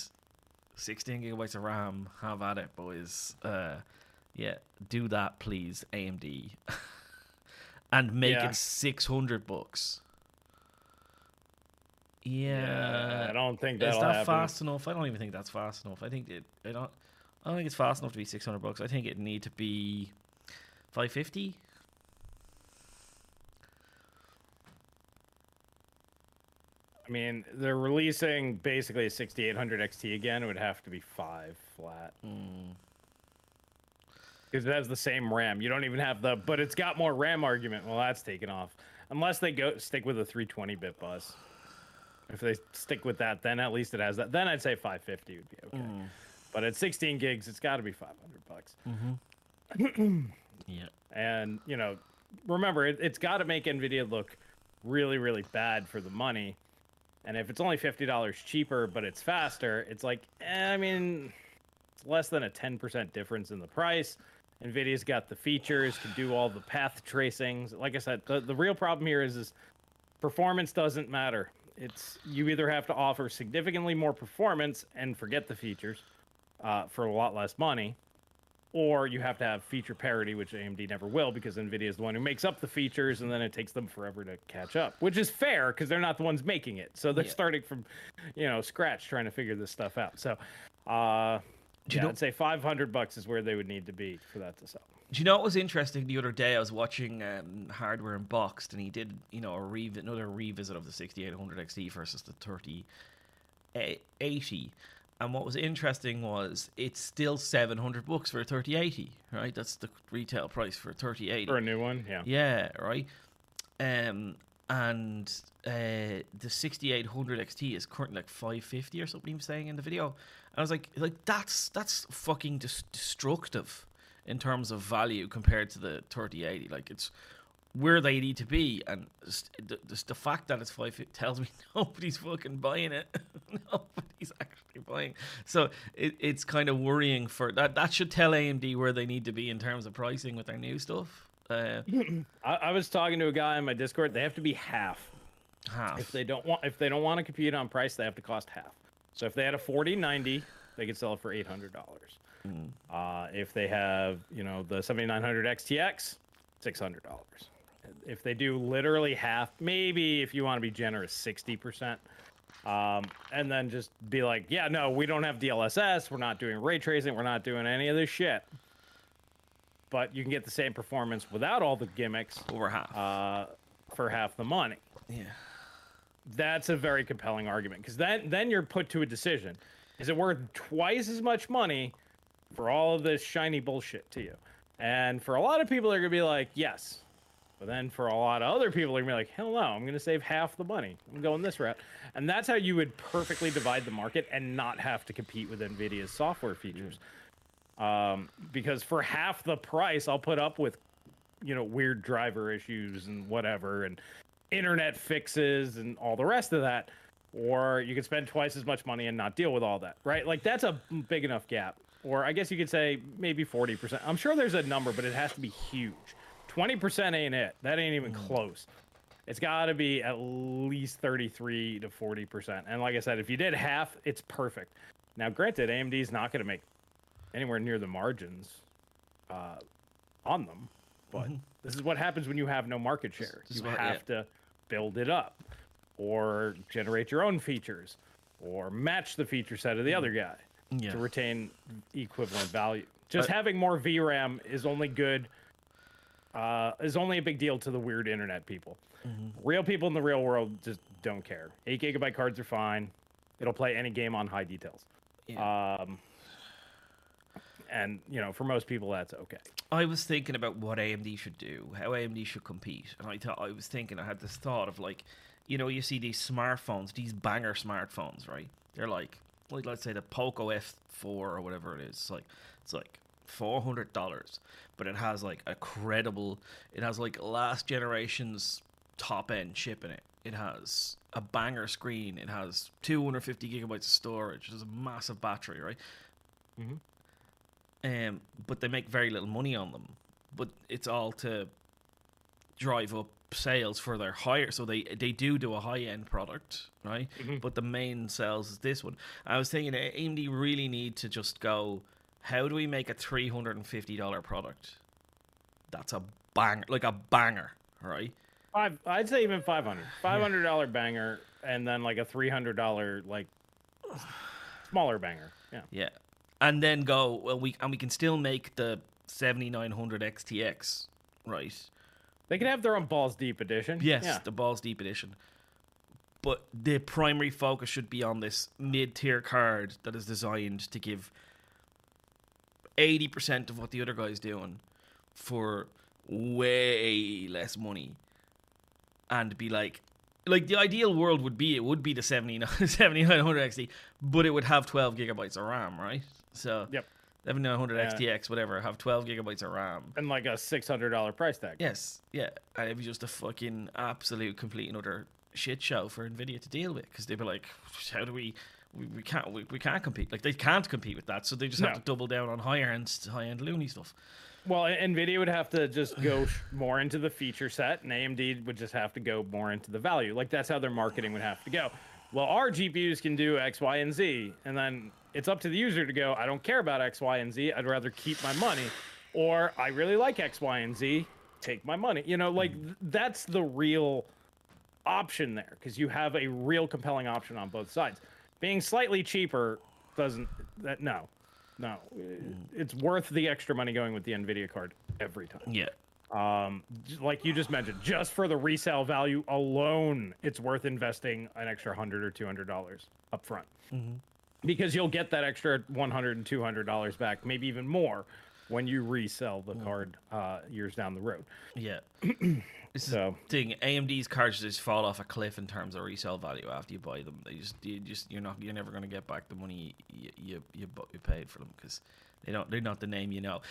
16 gigabytes of RAM. Have at it, boys. Yeah, do that, please, AMD. And make it $600. Yeah. I don't think that'll happen. Is that fast enough? I don't even think that's fast enough. I don't think it's fast enough to be $600. I think it'd need to be $550. I mean, they're releasing basically a 6800 XT again. It would have to be 5 flat. Mm. Because it has the same RAM. You don't even have the, but it's got more RAM argument. Well, that's taken off. Unless they stick with a 320-bit bus. If they stick with that, then at least it has that. Then I'd say 550 would be okay. Mm. But at 16 gigs, it's got to be $500. Mm-hmm. Yeah. And, you know, remember, it's got to make NVIDIA look really, really bad for the money. And if it's only $50 cheaper, but it's faster, it's like, I mean, it's less than a 10% difference in the price. NVIDIA's got the features to do all the path tracings. Like I said, the real problem here is performance doesn't matter. It's, you either have to offer significantly more performance and forget the features for a lot less money, or you have to have feature parity, which AMD never will, because NVIDIA is the one who makes up the features, and then it takes them forever to catch up, which is fair, because they're not the ones making it. So they're starting from, you know, scratch trying to figure this stuff out. So I'd say $500 is where they would need to be for that to sell. Do you know what was interesting? The other day I was watching Hardware Unboxed, and he did, you know, another revisit of the 6800 XT versus the 3080. And what was interesting was it's still $700 for a 3080, right? That's the retail price for a 3080. For a new one, yeah. Yeah, right? And the 6800 XT is currently like $550 or something he was saying in the video. And I was like that's fucking destructive in terms of value compared to the 3080. Like, it's where they need to be, and the fact that it's $550 tells me nobody's fucking buying it. Nobody's actually buying. So it's kind of worrying for that. That should tell AMD where they need to be in terms of pricing with their new stuff. I was talking to a guy in my Discord. They have to be half. If they don't want to compete on price, they have to cost half. So if they had a 4090 they could sell it for $800. If they have, you know, the 7900 XTX, $600. If they do literally half, maybe if you want to be generous, 60%, and then just be like, yeah, no, we don't have DLSS, we're not doing ray tracing, we're not doing any of this shit, but you can get the same performance without all the gimmicks over half for half the money. Yeah, that's a very compelling argument, because then you're put to a decision: is it worth twice as much money for all of this shiny bullshit to you? And for a lot of people, they're gonna be like, yes. But then for a lot of other people, they're going to be like, hell no, I'm going to save half the money. I'm going this route. And that's how you would perfectly divide the market and not have to compete with NVIDIA's software features. Because for half the price, I'll put up with, you know, weird driver issues and whatever and internet fixes and all the rest of that. Or you could spend twice as much money and not deal with all that, right? Like, that's a big enough gap. Or I guess you could say maybe 40%. I'm sure there's a number, but it has to be huge. 20% ain't it. That ain't even close. It's got to be at least 33 to 40%. And like I said, if you did half, it's perfect. Now, granted, AMD's not going to make anywhere near the margins on them, but this is what happens when you have no market share. You have to build it up or generate your own features or match the feature set of the other guy to retain equivalent value. Just having more VRAM is only good... is only a big deal to the weird internet people. Real people in the real world just don't care. 8 gigabyte cards are fine. It'll play any game on high details. And, you know, for most people, that's okay. I was thinking about what AMD should do, how AMD should compete. And I had this thought of, like, you know, you see these smartphones, these banger smartphones, right? They're like let's say the Poco F4 or whatever it is. It's like $400, but it has like a credible, it has like last generation's top end chip in it. It has a banger screen. It has 250 gigabytes of storage. There's a massive battery, right? But they make very little money on them. But it's all to drive up sales for their higher. So they do a high end product, right? But the main sales is this one. I was thinking AMD really need to just go, how do we make a $350 product that's a banger, like a banger, right? I'd say even $500 banger, and then like a $300 like smaller banger. Yeah. And then go, well, we can still make the 7900 XTX, right? They can have their own Balls Deep edition. Yes, the Balls Deep edition. But the primary focus should be on this mid-tier card that is designed to give 80% of what the other guy's doing for way less money, and be like the ideal world would be, it would be the 7900 XT, but it would have 12 gigabytes of RAM, right? So 7900 XTX, whatever, have 12 gigabytes of RAM and like a $600 price tag. Yes, yeah, and it'd be just a fucking absolute complete and utter shit show for Nvidia to deal with, because they'd be like, how do we can't compete. Like, they can't compete with that, so they just have to double down on higher end loony stuff. Well, Nvidia would have to just go more into the feature set, and AMD would just have to go more into the value. Like, that's how their marketing would have to go. Well, our GPUs can do X, Y, and Z, and then it's up to the user to go, I don't care about X, Y, and Z. I'd rather keep my money, or I really like X, Y, and Z. Take my money. You know, like, that's the real option there, because you have a real compelling option on both sides. Being slightly cheaper doesn't... No. It's worth the extra money going with the NVIDIA card every time. Yeah. Like you just mentioned, just for the resale value alone, it's worth investing an extra $100 or $200 up front. Because you'll get that extra $100 and $200 back, maybe even more, when you resell the card years down the road. Yeah. This is the thing. AMD's cards just fall off a cliff in terms of resale value after you buy them. They just, you're never going to get back the money you paid for them, because they're not the name you know.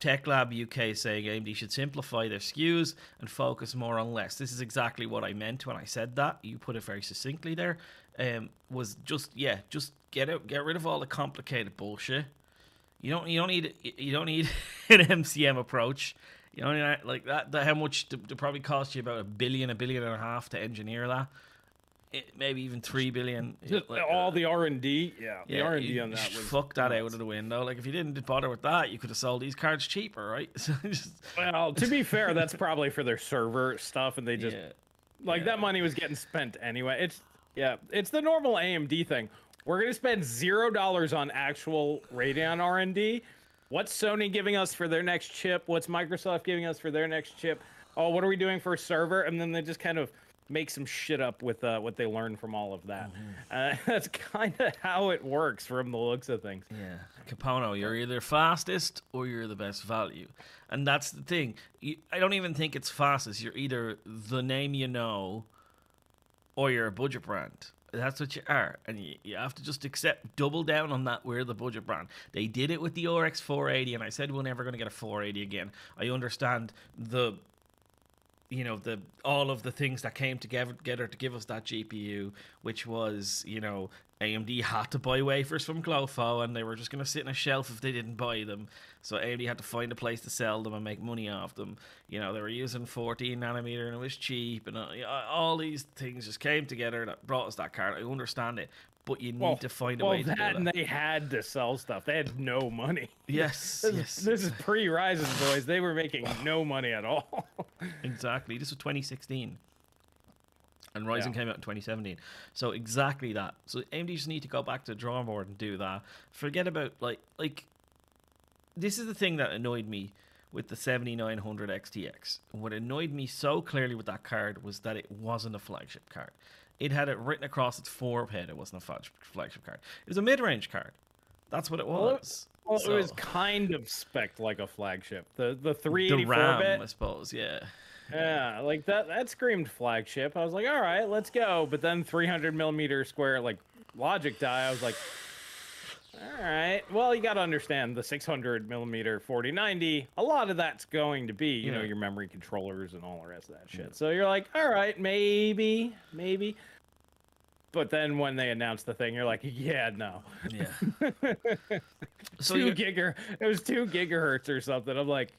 Tech Lab UK saying AMD should simplify their SKUs and focus more on less. This is exactly what I meant when I said that. You put it very succinctly there. Just get rid of all the complicated bullshit. You don't need an MCM approach. You know, like that. How much? It probably cost you about $1 billion, $1.5 billion to engineer that. maybe even 3 billion. All the R&D, yeah, the R&D on that was fuck that out of the window. Like, if you didn't bother with that, you could have sold these cards cheaper, right? So well, to be fair, that's probably for their server stuff, and they just that money was getting spent anyway. It's it's the normal AMD thing. We're gonna spend $0 on actual Radeon R&D. What's Sony giving us for their next chip? What's Microsoft giving us for their next chip? Oh, what are we doing for a server? And then they just kind of make some shit up with what they learned from all of that. That's kind of how it works from the looks of things. Yeah, Capono, you're either fastest or you're the best value. And that's the thing. I don't even think it's fastest. You're either the name you know or you're a budget brand. That's what you are. And you have to just accept, double down on that we're the budget brand. They did it with the RX 480, and I said we're never going to get a 480 again. I understand the... you know, the all of the things that came together to give us that GPU, which was, you know, AMD had to buy wafers from Glofo, and they were just going to sit on a shelf if they didn't buy them. So AMD had to find a place to sell them and make money off them. You know, they were using 14 nanometer, and it was cheap, and all these things just came together that brought us that card. I understand it, but you need to find a way to do that. And they had to sell stuff. They had no money. Yes, this is pre-Ryzen, boys. They were making no money at all. Exactly. This was 2016. And Ryzen came out in 2017. So exactly that. So AMD just need to go back to the drawing board and do that. Forget about, like this is the thing that annoyed me with the 7900 XTX. What annoyed me so clearly with that card was that it wasn't a flagship card. It had it written across its forehead. It wasn't a flagship card. It was a mid-range card. That's what it was. It was kind of spec'd like a flagship. The 384 RAM, I suppose, yeah, like that screamed flagship. I was like, all right, let's go. But then 300 millimeter square, like, logic die, I was like, all right. Well, you got to understand the 600 millimeter 4090, a lot of that's going to be, you know, your memory controllers and all the rest of that shit. So you're like, all right, maybe. But then when they announced the thing, you're like, yeah, no. Yeah. So it was 2 gigahertz or something. I'm like,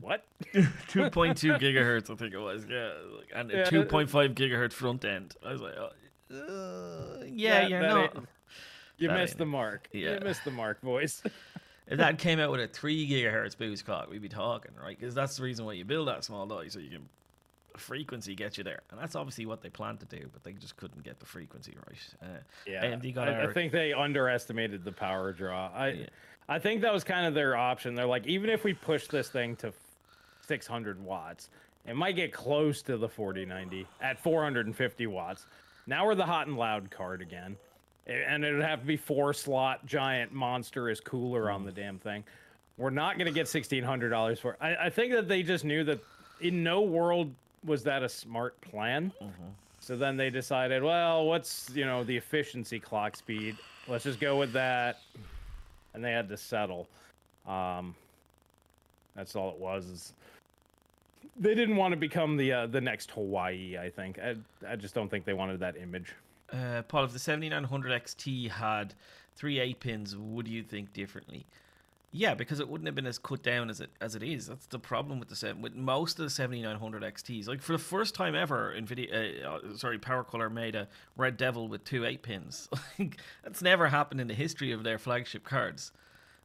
what? 2.2 gigahertz, I think it was. Yeah. And a 2.5 gigahertz front end. I was like, you're not. You missed the mark. Yeah. You missed the mark, boys. If that came out with a 3 gigahertz boost clock, we'd be talking, right? Because that's the reason why you build that small die, so you can frequency get you there. And that's obviously what they planned to do, but they just couldn't get the frequency right. AMD got I think they underestimated the power draw. I think that was kind of their option. They're like, even if we push this thing to 600 watts, it might get close to the 4090 at 450 watts. Now we're the hot and loud card again. And it would have to be 4-slot giant monstrous cooler on the damn thing. We're not going to get $1,600 for it. I think that they just knew that in no world was that a smart plan. So then they decided, well, what's, you know, the efficiency clock speed? Let's just go with that. And they had to settle. That's all it was. They didn't want to become the next Hawaii, I think. I just don't think they wanted that image. Paul, if the 7900 XT had 3 8-pins, would you think differently? Yeah, because it wouldn't have been as cut down as it is. That's the problem with with most of the 7900 XTs. Like, for the first time ever, PowerColor made a Red Devil with 2 8-pins. That's never happened in the history of their flagship cards.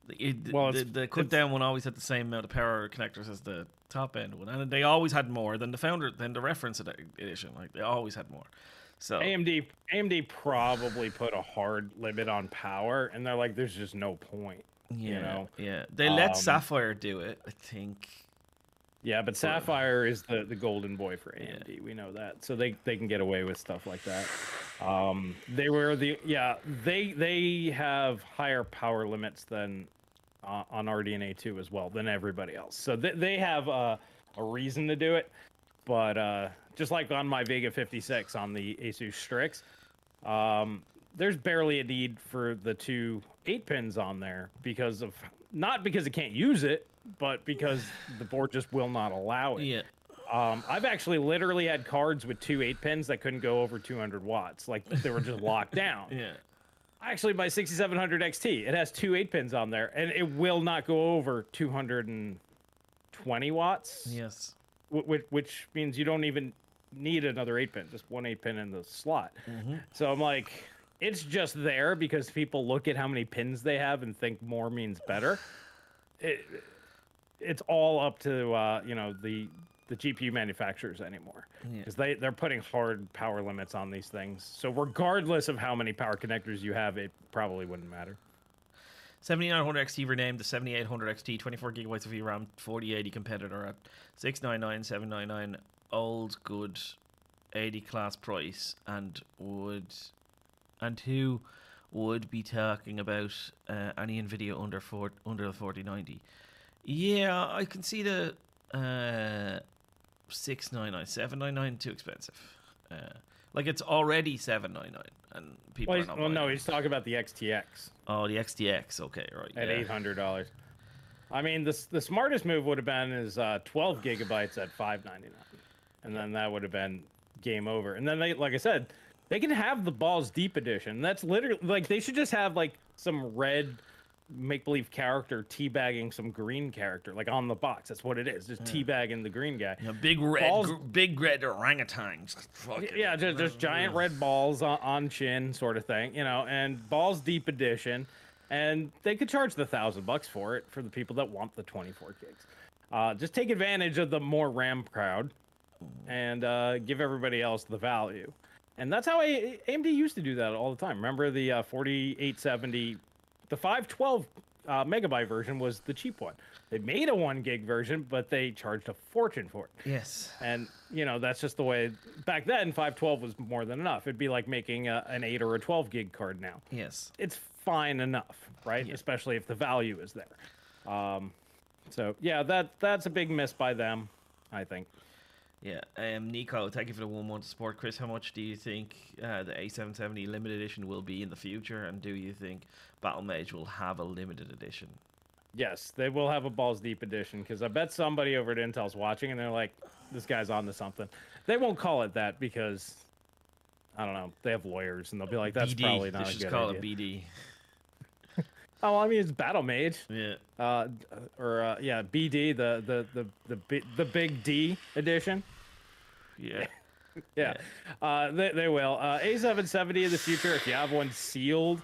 The cut down one always had the same amount of power connectors as the top end one, and they always had more than the reference edition. Like, they always had more. So AMD probably put a hard limit on power, and they're like, there's just no point. They let Sapphire do it, I think. Yeah, but Sapphire is the golden boy for AMD. We know that, so they can get away with stuff like that. They were they have higher power limits than on RDNA 2 as well than everybody else. So they have a reason to do it. But just like on my Vega 56 on the Asus Strix, there's barely a need for the 2 8-pins on there because it can't use it, but because the board just will not allow it. Yeah. I've actually literally had cards with 2 8-pins that couldn't go over 200 watts. Like, they were just locked down. Yeah. Actually, my 6700 XT, it has 2 8-pins on there, and it will not go over 220 watts. Yes. Which means you don't even need another 8-pin, just one 8-pin in the slot. Mm-hmm. So I'm like, it's just there because people look at how many pins they have and think more means better. It's all up to, you know, the GPU manufacturers anymore, because yeah. they're putting hard power limits on these things. So regardless of how many power connectors you have, it probably wouldn't matter. 7900 XT renamed the 7800 XT, 24 gigabytes of VRAM, 4080 competitor at 699, 799, old good 80 class price, and who would be talking about any Nvidia under the 4090? Yeah, I can see the 699, 799 too expensive. Like, it's already 799, and people are not buying. Well, no, he's talking about the XTX. Oh, the XTX. Okay, right. At yeah. $800. I mean, the smartest move would have been is 12 gigabytes at $599, and then that would have been game over. And then, like I said, they can have the Balls Deep edition. That's literally like they should just have like some red make-believe character teabagging some green character, like on the box. That's what it is, just teabagging the green guy. Yeah, big red orangutans. Yeah, just giant red balls on chin sort of thing, you know, and Balls Deep edition. And they could charge the $1,000 for it for the people that want the 24 gigs. Just take advantage of the more RAM crowd and give everybody else the value. And that's how AMD used to do that all the time. Remember the 4870... The 512 megabyte version was the cheap one. They made a 1 gig version, but they charged a fortune for it. Yes. And, you know, that's just the way. Back then, 512 was more than enough. It'd be like making an 8 or a 12 gig card now. Yes. It's fine enough, right? Yeah. Especially if the value is there. So, yeah, that's a big miss by them, I think. Yeah. Nico, thank you for the 1 month support. Chris, how much do you think the A770 limited edition will be in the future? And do you think Battlemage will have a limited edition? Yes, they will have a Balls Deep edition, because I bet somebody over at Intel's watching and they're like, this guy's on to something. They won't call it that because, I don't know, they have lawyers and they'll be like, that's BD. Probably not a good idea. Just call it BD. Oh, I mean, it's Battlemage. Yeah. Yeah, BD, the big D edition. Yeah. Yeah. Yeah. They will. A770 in the future, if you have one sealed,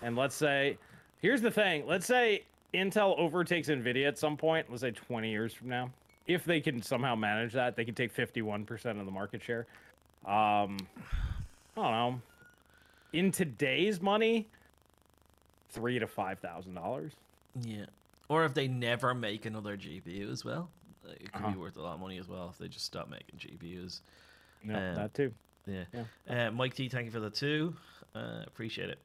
and let's say, here's the thing. Let's say Intel overtakes Nvidia at some point, let's say 20 years from now. If they can somehow manage that, they can take 51% of the market share. I don't know. In today's money, $3,000 to $5,000. Yeah, or if they never make another GPU as well, like, it could be worth a lot of money as well if they just stop making GPUs. Yeah, that too. Yeah. Yeah. Mike T, thank you for the 2. Appreciate it.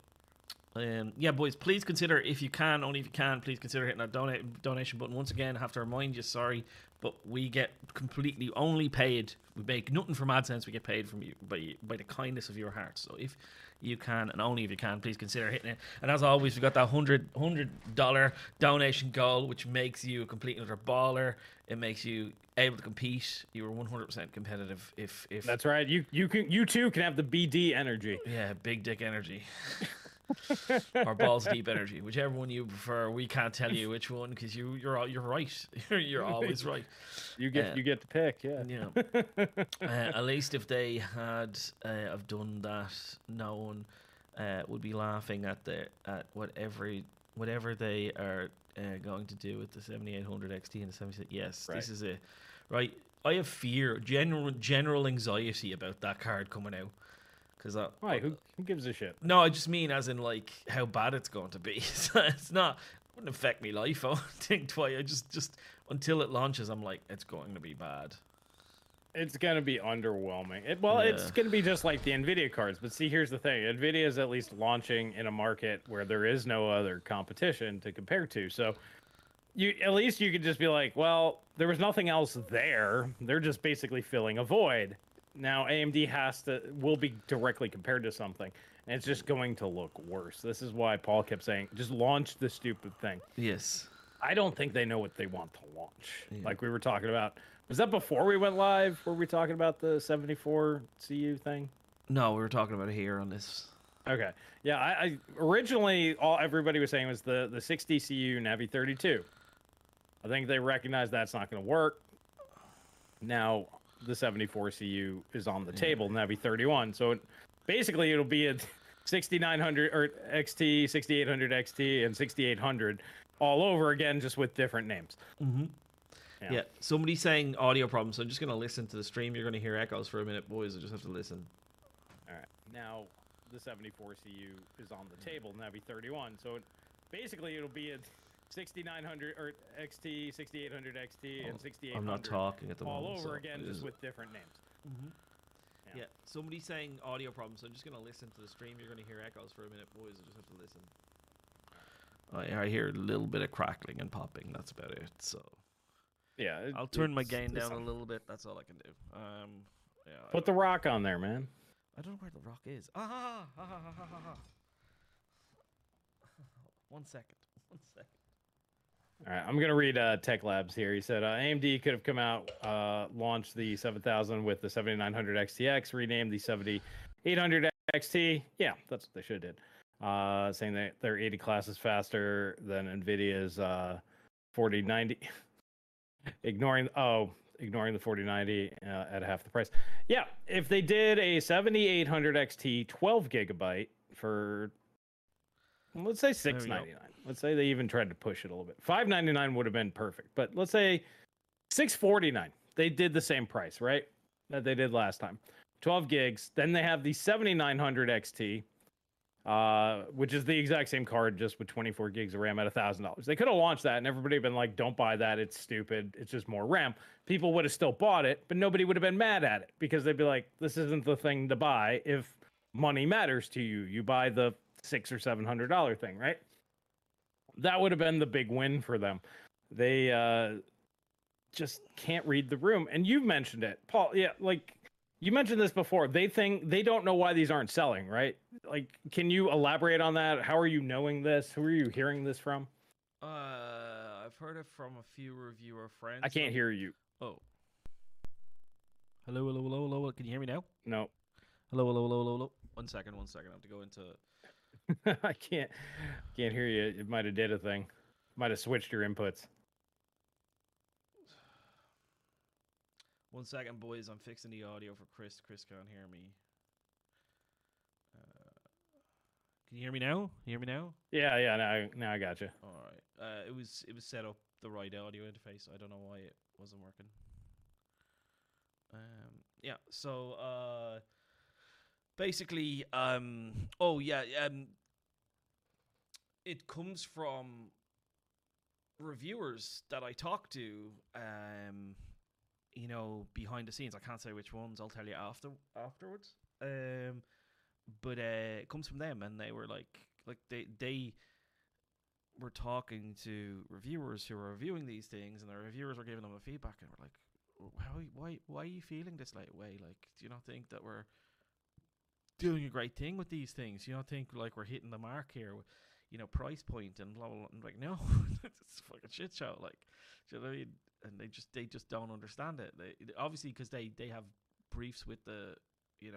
Yeah, boys, please consider, if you can, only if you can, please consider hitting that donation button. Once again, I have to remind you, sorry, but we get completely only paid. We make nothing from AdSense. We get paid from you by the kindness of your heart. So if you can, and only if you can, please consider hitting it. And as always, we've got that $100 donation goal, which makes you a complete another baller. It makes you able to compete. You are 100% competitive. If that's right, you too can have the BD energy. Yeah, big dick energy. Or Balls Deep energy, whichever one you prefer. We can't tell you which one because you're right. You're always right. You get to pick. Yeah. Yeah. At least if they had have done that, no one would be laughing at whatever they are going to do with the 7800 XT and the 76. Yes, right. This is it. Right. I have fear, general anxiety about that card coming out. Right, who gives a shit? No, I just mean as in, like, how bad it's going to be. It wouldn't affect me life, I don't think, twice. I just until it launches, I'm like, it's going to be bad. It's going to be underwhelming. It's going to be just like the NVIDIA cards. But see, here's the thing. NVIDIA is at least launching in a market where there is no other competition to compare to. So at least you could just be like, well, there was nothing else there. They're just basically filling a void. Now AMD will be directly compared to something, and it's just going to look worse. This is why Paul kept saying, just launch the stupid thing. Yes. I don't think they know what they want to launch. Yeah. Like we were talking about. Was that before we went live? Were we talking about the 74CU thing? No, we were talking about it here on this. Okay. Yeah, I originally all everybody was saying was the 60CU Navi 32. I think they recognize that's not going to work. Now the 74 CU is on the table, Navi 31. So basically it'll be a 6900 or XT, 6800 XT, and 6800 all over again, just with different names. Mm-hmm. Yeah. Somebody's saying audio problems, so I'm just going to listen to the stream. You're going to hear echoes for a minute, boys. I just have to listen. All right. Now the 74 CU is on the table, Navi 31. So basically it'll be a 6900 or XT, 6800 XT, and 6800. I'm not talking at the moment. All over again, just with different names. Mm-hmm. Yeah. Somebody's saying audio problems, so I'm just going to listen to the stream. You're going to hear echoes for a minute, boys. I just have to listen. I hear a little bit of crackling and popping. That's about it. So yeah, I'll turn my gain down a little bit. That's all I can do. Yeah, put the rock on there, man. I don't know where the rock is. One second. All right, I'm going to read Tech Labs here. He said, AMD could have come out, launched the 7000 with the 7900 XTX, renamed the 7800 XT. Yeah, that's what they should have did. Saying that they're 80 classes faster than NVIDIA's 4090. Ignoring the 4090 at half the price. Yeah, if they did a 7800 XT 12 gigabyte for... let's say $699. Let's say they even tried to push it a little bit. $599 would have been perfect, but let's say $649. They did the same price, right? That they did last time. 12 gigs. Then they have the 7900 XT, which is the exact same card, just with 24 gigs of RAM at $1,000. They could have launched that, and everybody would have been like, "Don't buy that. It's stupid. It's just more RAM." People would have still bought it, but nobody would have been mad at it because they'd be like, "This isn't the thing to buy if money matters to you. You buy the $600 or $700 thing," right? That would have been the big win for them. They just can't read the room. And you've mentioned it, Paul. Yeah, like you mentioned this before. They don't know why these aren't selling, right? Like, can you elaborate on that? How are you knowing this? Who are you hearing this from? I've heard it from a few reviewer friends. I can't hear you. Oh. Hello. Can you hear me now? No. Hello. One second. I have to go into... I can't hear you. It might have did a thing. Might have switched your inputs. One second, boys. I'm fixing the audio for Chris. Chris can't hear me. Can you hear me now? Yeah. Now I got you. All right. It was set up the right audio interface. I don't know why it wasn't working. Yeah. So. Basically, it comes from reviewers that I talk to, behind the scenes. I can't say which ones. I'll tell you afterwards. But it comes from them, and they were like they were talking to reviewers who were reviewing these things, and the reviewers were giving them a feedback, and were like, why are you feeling this way? Like, do you not think that we're doing a great thing with these things? You don't think like we're hitting the mark here, price point and blah blah blah? I'm like, no, it's a fucking shit show. Like, do you know what I mean? And they just don't understand it. They obviously, because they have briefs with the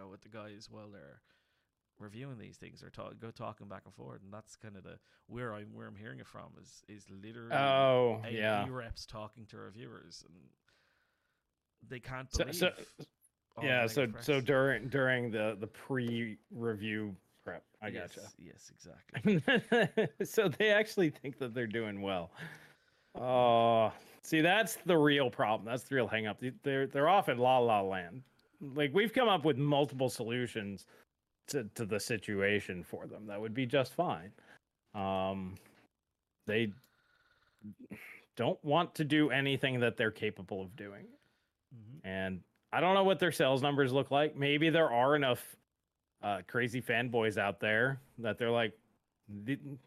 with the guys while they're reviewing these things or talking back and forth, and that's kind of where I'm hearing it from is literally reps talking to reviewers, and they can't believe. So during the pre-review prep, I gotcha. Yes, exactly. So they actually think that they're doing well. See, that's the real problem. That's the real hang-up. They're off in la-la land. Like, we've come up with multiple solutions to the situation for them. That would be just fine. They don't want to do anything that they're capable of doing. Mm-hmm. And I don't know what their sales numbers look like. Maybe there are enough crazy fanboys out there that they're like, we're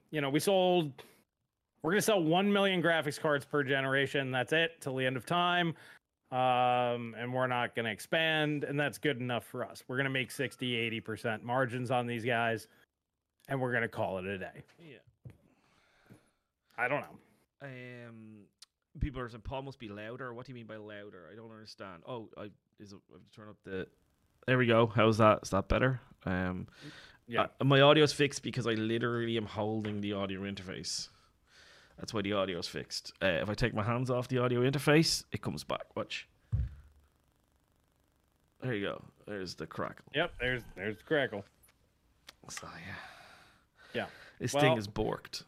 going to sell 1 million graphics cards per generation. That's it till the end of time. And we're not going to expand. And that's good enough for us. We're going to make 60%, 80% margins on these guys. And we're going to call it a day. Yeah. I don't know. People are saying, Paul must be louder. What do you mean by louder? I don't understand. Oh, I've turned up the... There we go. How's that? Is that better? Yeah. My audio's fixed because I literally am holding the audio interface. That's why the audio's fixed. If I take my hands off the audio interface, it comes back. Watch. There you go. There's the crackle. Yep, there's the crackle. So yeah. This thing is borked.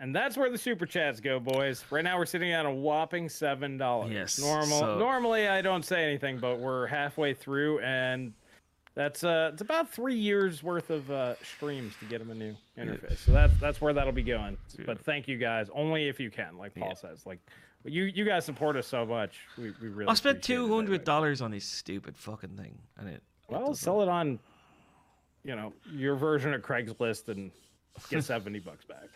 And that's where the super chats go, boys. Right now we're sitting at a whopping $7. Yes. Normally I don't say anything, but we're halfway through, and that's it's about 3 years worth of streams to get them a new interface. Yeah. So that's where that'll be going. Yeah. But thank you guys, only if you can, like Paul says. Like you guys support us so much. We really. I spent $200 on this stupid fucking thing, and it sell it on, you know, your version of Craigslist and get $70 back.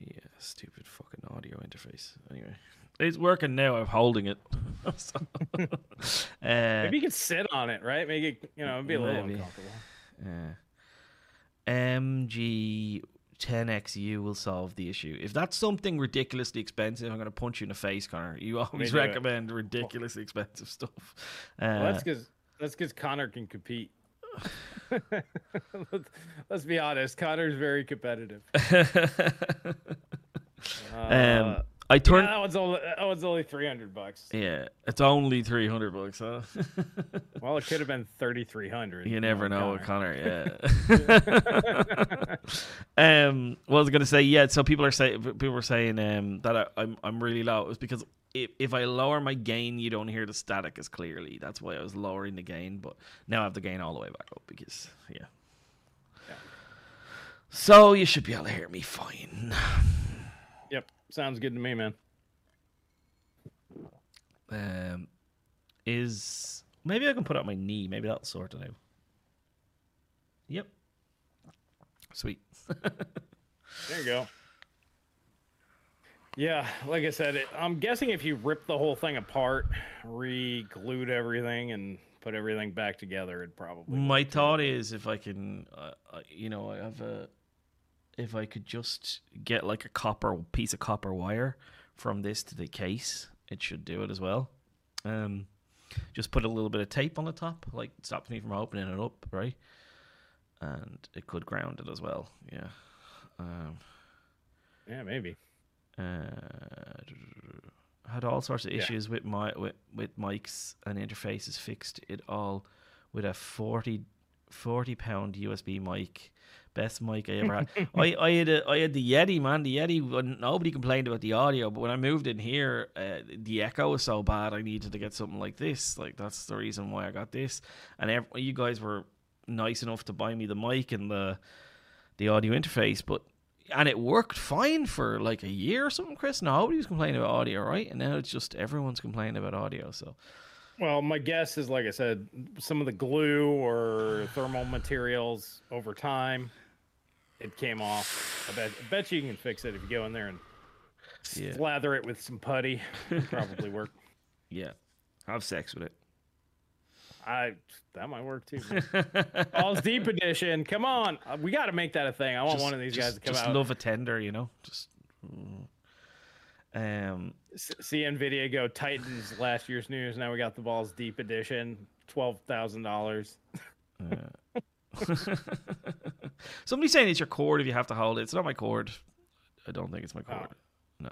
Yeah, stupid fucking audio interface. Anyway, it's working now. I'm holding it. Maybe you could sit on it, right? Make it, you know, it'd be a little uncomfortable. Yeah. MG 10XU will solve the issue. If that's something ridiculously expensive, I'm gonna punch you in the face, Connor. You always recommend ridiculously expensive stuff. Well, that's because Connor can compete. Let's be honest, Connor's very competitive. That one's only $300. Yeah, it's only $300, huh? Well, it could have been 3,300. You never know with Connor. Yeah. Well, I was gonna say so people were saying that I'm really low. It was because if I lower my gain, you don't hear the static as clearly. That's why I was lowering the gain, but now I have the gain all the way back up because yeah. So you should be able to hear me fine. Yep. Sounds good to me, man. Maybe I can put out my knee. Maybe that'll sort it out. Yep. Sweet. There you go. Yeah, like I said, I'm guessing if you rip the whole thing apart, re-glued everything, and put everything back together, it probably... My thought is if I can, I have a... If I could just get like a piece of copper wire from this to the case, it should do it as well. Just put a little bit of tape on the top, like stops me from opening it up, right? And it could ground it as well. Yeah. Yeah, maybe. Had all sorts of issues with my with mics and interfaces. Fixed it all with a 40 pound USB mic. Best mic I ever had. I had the Yeti, man. The Yeti, nobody complained about the audio, but when I moved in here, the echo was so bad, I needed to get something like this. Like, that's the reason why I got this. And you guys were nice enough to buy me the mic and the audio interface, and it worked fine for like a year or something, Chris. Nobody was complaining about audio, right? And now it's just everyone's complaining about audio, so... Well, my guess is, like I said, some of the glue or thermal materials over time, it came off. I bet you can fix it if you go in there and slather it with some putty. It'll probably work. Yeah. Have sex with it. That might work too. All's Deep Edition. Come on. We got to make that a thing. I want one of these guys to come out. Just love a tender, you know? Just... see Nvidia go Titans last year's news. Now we got the Balls Deep Edition, $12,000. Somebody's saying it's your cord if you have to hold it. It's not my cord. I don't think it's my cord. No.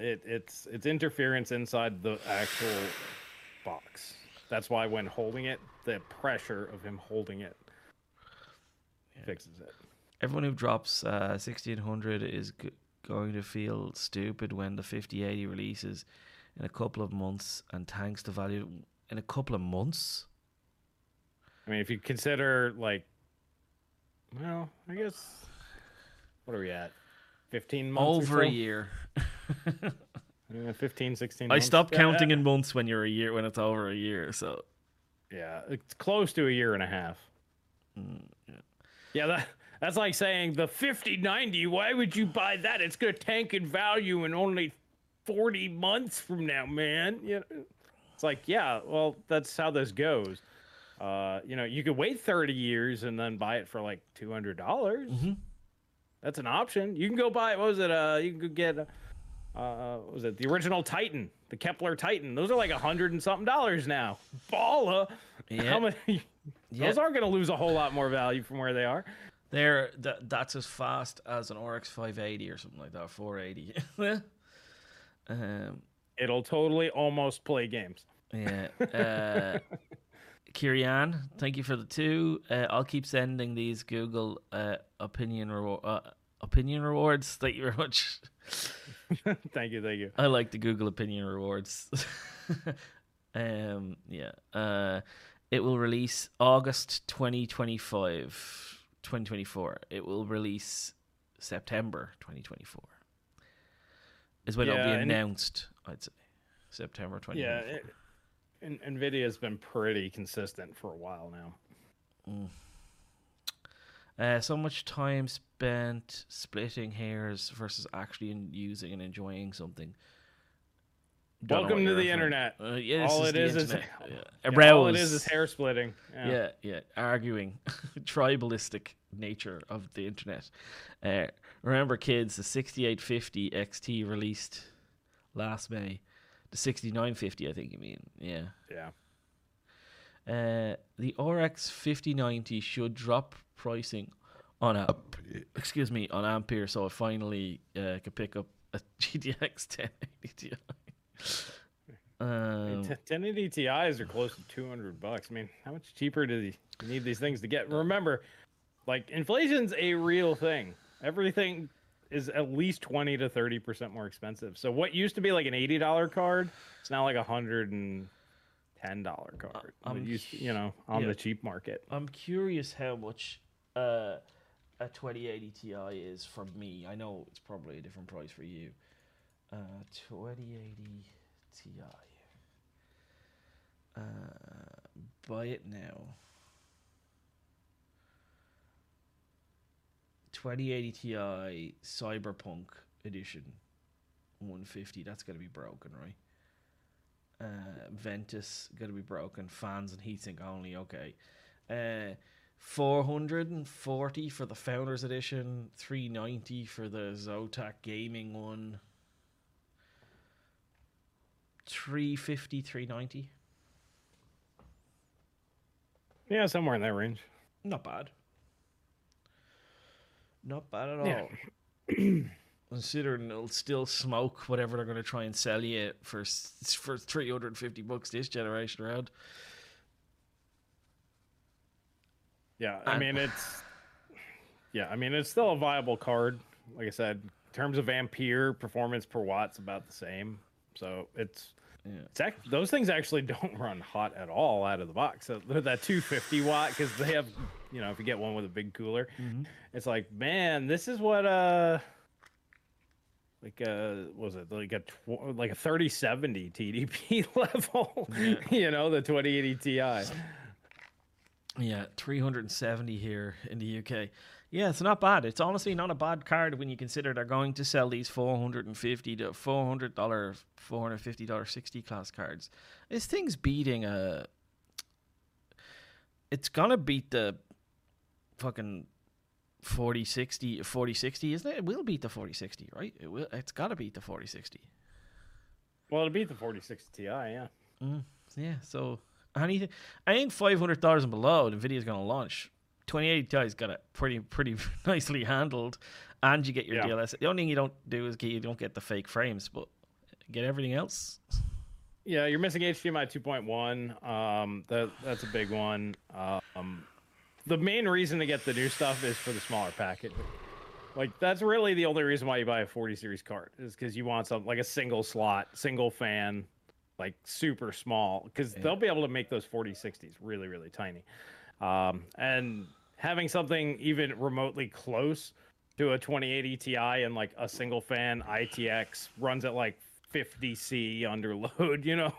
It's interference inside the actual box. That's why when holding it, the pressure of him holding it fixes it. Everyone who drops 1600 is good. Going to feel stupid when the 5080 releases in a couple of months and tanks the value in a couple of months. I mean, if you consider, like, well, I guess, what are we at? 15 months? Over a year. 15, 16 months. I stopped counting in months when it's over a year, so. Yeah, it's close to a year and a half. That's like saying the 5090, why would you buy that? It's going to tank in value in only 40 months from now, man. You know? It's like, that's how this goes. You could wait 30 years and then buy it for like $200. Mm-hmm. That's an option. You can go buy, you can go get, the original Titan, the Kepler Titan. Those are like $100 and something now. Balla. Yeah. Those aren't going to lose a whole lot more value from where they are. That's as fast as an RX 580 or something like that, 480. It'll totally almost play games. Yeah. Kirian, thank you for the two. I'll keep sending these Google opinion rewards. Thank you very much. Thank you. I like the Google opinion rewards. It will release August 2025, 2024. It will release September 2024. Is when it'll be announced, I'd say. September 2024. Yeah, Nvidia's been pretty consistent for a while now. Mm. So much time spent splitting hairs versus actually using and enjoying something. Welcome to the internet. All it is hair splitting. Yeah. Arguing, tribalistic nature of the internet. Remember, kids, the 6850 XT released last May. The 6950, I think you mean. Yeah. The RX 5090 should drop pricing on Ampere, so I finally could pick up a GTX 1080 Ti. 1080 Ti's are close to $200. I mean, how much cheaper do you need these things to get? Remember, inflation's a real thing. Everything is at least 20 to 30% more expensive. So what used to be an $80 card, it's now a $110 card. On the cheap market. I'm curious how much a 2080 Ti is for me. I know it's probably a different price for you. 2080 Ti. Buy it now. 2080 Ti Cyberpunk Edition 150. That's going to be broken, right? Ventus going to be broken. Fans and heatsink only. Okay. $440 for the Founders Edition. $390 for the Zotac Gaming one. $350, $390. Yeah, somewhere in that range. Not bad at all. Yeah. Considering it'll still smoke whatever they're going to try and sell you for $350 this generation around. Yeah, it's still a viable card. Like I said, in terms of ampere, performance per watt's about the same. So those things actually don't run hot at all out of the box. So they're that 250 watt, because they have, if you get one with a big cooler, it's man, this is what a 3070 TDP level, the 2080 Ti. Yeah, 370 here in the UK. Yeah, it's not bad. It's honestly not a bad card when you consider they're going to sell these $450 60 class cards. This thing's beating it's gonna beat the fucking 4060, isn't it? It will beat the 4060, right? It will. It's gotta beat the 4060. Well, it'll beat the 4060 Ti, yeah. Yeah. So anything $500 and below, NVIDIA's gonna launch. 2080 Ti's got it pretty nicely handled, and you get your DLSS. The only thing you don't do is you don't get the fake frames, but get everything else. Yeah, you're missing HDMI 2.1. That's a big one. The main reason to get the new stuff is for the smaller package. That's really the only reason why you buy a 40 series card, is because you want something like a single slot, single fan, super small, because they'll be able to make those 4060s really, really tiny. And having something even remotely close to a 2080 Ti and a single fan ITX runs at 50C under load,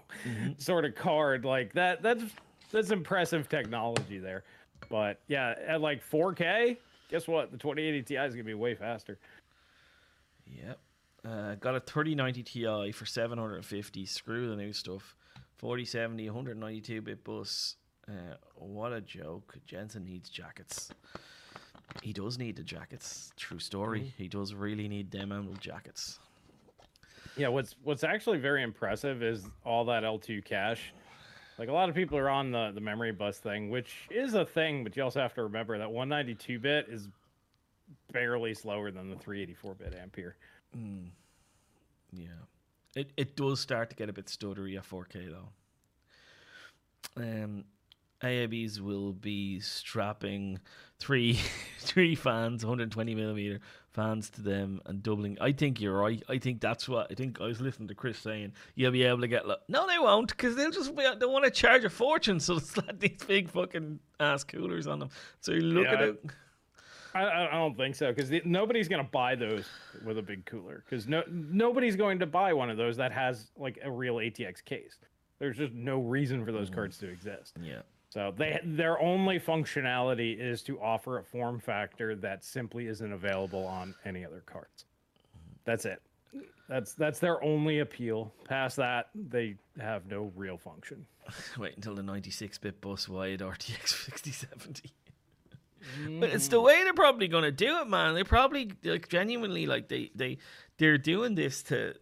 sort of card that. That's impressive technology there. But yeah, at 4K, guess what? The 2080 Ti is gonna be way faster. Yep. Got a 3090 Ti for $750. Screw the new stuff. 4070, 192-bit bus. What a joke. Jensen needs jackets. He does need the jackets. True story. He does really need them emerald jackets. Yeah, what's actually very impressive is all that L2 cache. A lot of people are on the memory bus thing, which is a thing, but you also have to remember that 192-bit is barely slower than the 384-bit ampere. Yeah. It does start to get a bit stuttery at 4K, though. AIBs will be strapping three fans, 120mm fans to them and doubling. I think you're right. I think that's what, I think I was listening to Chris saying, you'll be able to get, no, they won't, because they'll just, they want to charge a fortune, so it's like these big fucking ass coolers on them. So you look at it. I don't think so, because nobody's going to buy those with a big cooler, because nobody's going to buy one of those that has like a real ATX case. There's just no reason for those cards to exist. Yeah. So their only functionality is to offer a form factor that simply isn't available on any other cards. That's it. That's their only appeal. Past that, they have no real function. Wait until the 96-bit bus-wide RTX 6070. But it's the way they're probably going to do it, man. They probably like genuinely like they're doing this to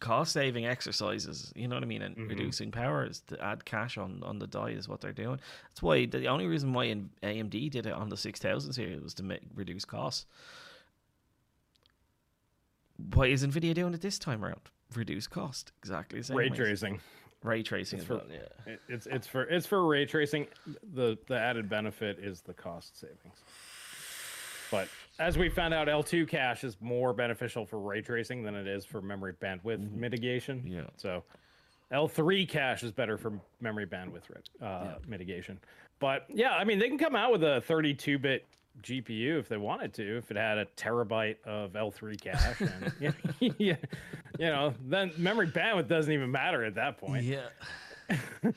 cost saving exercises, you know what I mean, and reducing power is to add cash on the die is what they're doing. That's why the only reason why AMD did it on the 6000 series was to reduce costs. Why is Nvidia doing it this time around? Reduce cost, exactly the same. Ray tracing it's for, yeah. It's for ray tracing. The added benefit is the cost savings, but as we found out, L2 cache is more beneficial for ray tracing than it is for memory bandwidth mitigation. Yeah, so L3 cache is better for memory bandwidth mitigation. But yeah, I mean, they can come out with a 32-bit GPU if they wanted to, if it had a terabyte of L3 cache, and then memory bandwidth doesn't even matter at that point. Yeah,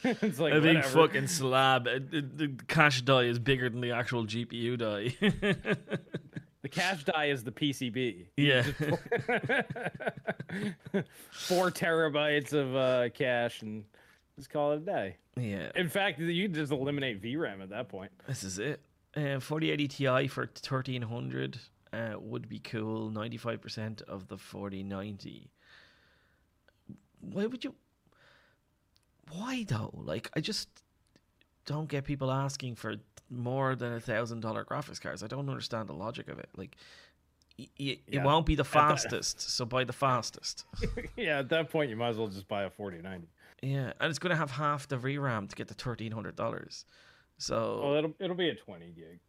it's like a big fucking slab. The cache die is bigger than the actual GPU die. The cache die is the PCB. Yeah, 4 terabytes of cache and just call it a day. Yeah, in fact, you just eliminate VRAM at that point. This is it. 4080 Ti for 1300 would be cool. 95% of the 4090. Why would you? Why though? Like, I just don't get people asking for more than $1,000 graphics cards. I don't understand the logic of it. Like, it won't be the fastest, so buy the fastest. Yeah, at that point, you might as well just buy a 4090. Yeah, and it's going to have half the VRAM to get the $1,300. So it'll be a 20 gig.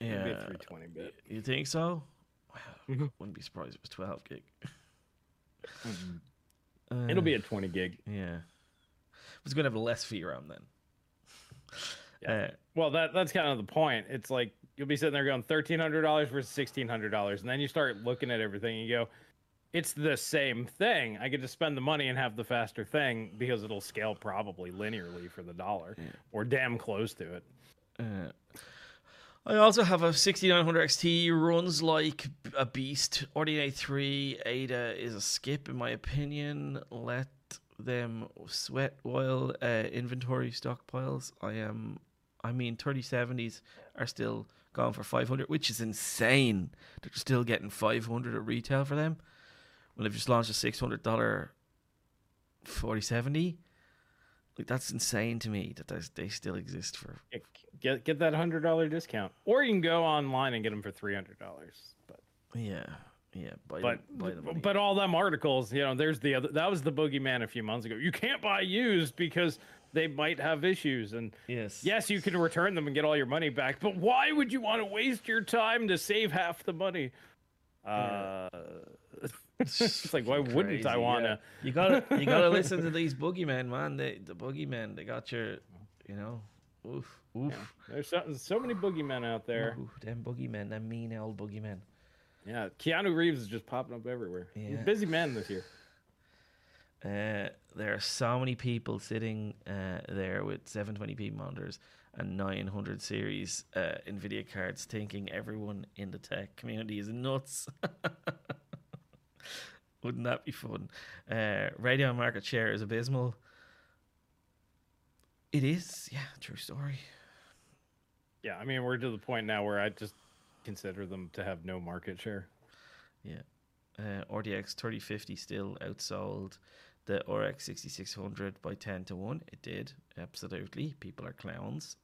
Yeah, it'll be a 320 bit. You think so? Wow, wouldn't be surprised if it was 12 gig. It'll be a 20 gig. Yeah, it's gonna have less VRAM then. Yeah. Well, that's kind of the point. It's like you'll be sitting there going $1,300 versus $1,600, and then you start looking at everything and you go, it's the same thing. I get to spend the money and have the faster thing because it'll scale probably linearly for the dollar or damn close to it. I also have a 6900 XT, runs like a beast. RDNA 3 Ada is a skip in my opinion. Let them sweat while inventory stockpiles. I mean 3070s are still going for 500, which is insane. They're still getting 500 at retail for them. Well, they've just launched a $600 4070. Like, that's insane to me that they still exist for. Get that $100 discount, or you can go online and get them for $300. But yeah, buy the money. But all them articles, you know, there's the other. That was the boogeyman a few months ago. You can't buy used because they might have issues, and yes, you can return them and get all your money back. But why would you want to waste your time to save half the money? It's like, why wouldn't I want to? You gotta listen to these boogeymen, man. The boogeymen, they got your, you know, oof. Yeah. There's so many boogeymen out there. Ooh, them boogeymen, them mean old boogeymen. Yeah, Keanu Reeves is just popping up everywhere. Yeah. He's a busy man this year. There are so many people sitting there with 720p monitors and 900 series Nvidia cards, thinking everyone in the tech community is nuts. Wouldn't that be fun? Radeon market share is abysmal. It is, yeah, true story. Yeah, I mean, we're to the point now where I just consider them to have no market share. Yeah. RTX 3050 still outsold the RX 6600 by 10 to 1. It did, absolutely. People are clowns.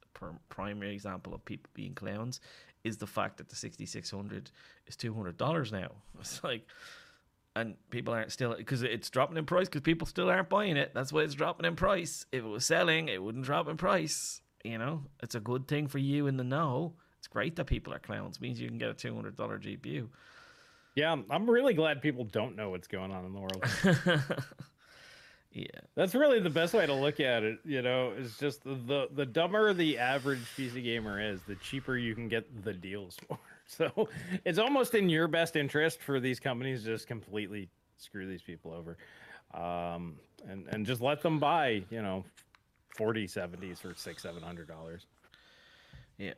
Primary example of people being clowns is the fact that the 6600 is $200 now. It's like, and people aren't still, because it's dropping in price because people still aren't buying it. That's why it's dropping in price. If it was selling, it wouldn't drop in price. You know, it's a good thing for you in the know. It's great that people are clowns. It means you can get a $200 GPU. Yeah, I'm really glad people don't know what's going on in the world. Yeah, that's really the best way to look at it. You know, it's just the dumber the average PC gamer is, the cheaper you can get the deals for. So it's almost in your best interest for these companies to just completely screw these people over, and just let them buy, you know, 4070s for $600-700. Yeah.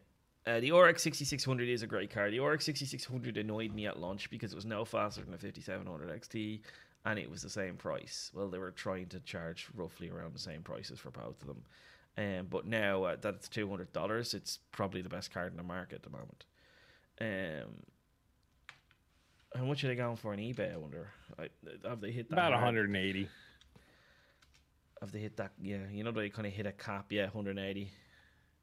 The RX 6600 is a great card. The RX 6600 annoyed me at launch because it was no faster than a 5700 XT, and it was the same price. Well, they were trying to charge roughly around the same prices for both of them. But now that it's $200, it's probably the best card in the market at the moment. How much are they going for on eBay, I wonder? Have they hit that? About 180. Have they hit that? Yeah, you know, they kind of hit a cap, yeah, 180.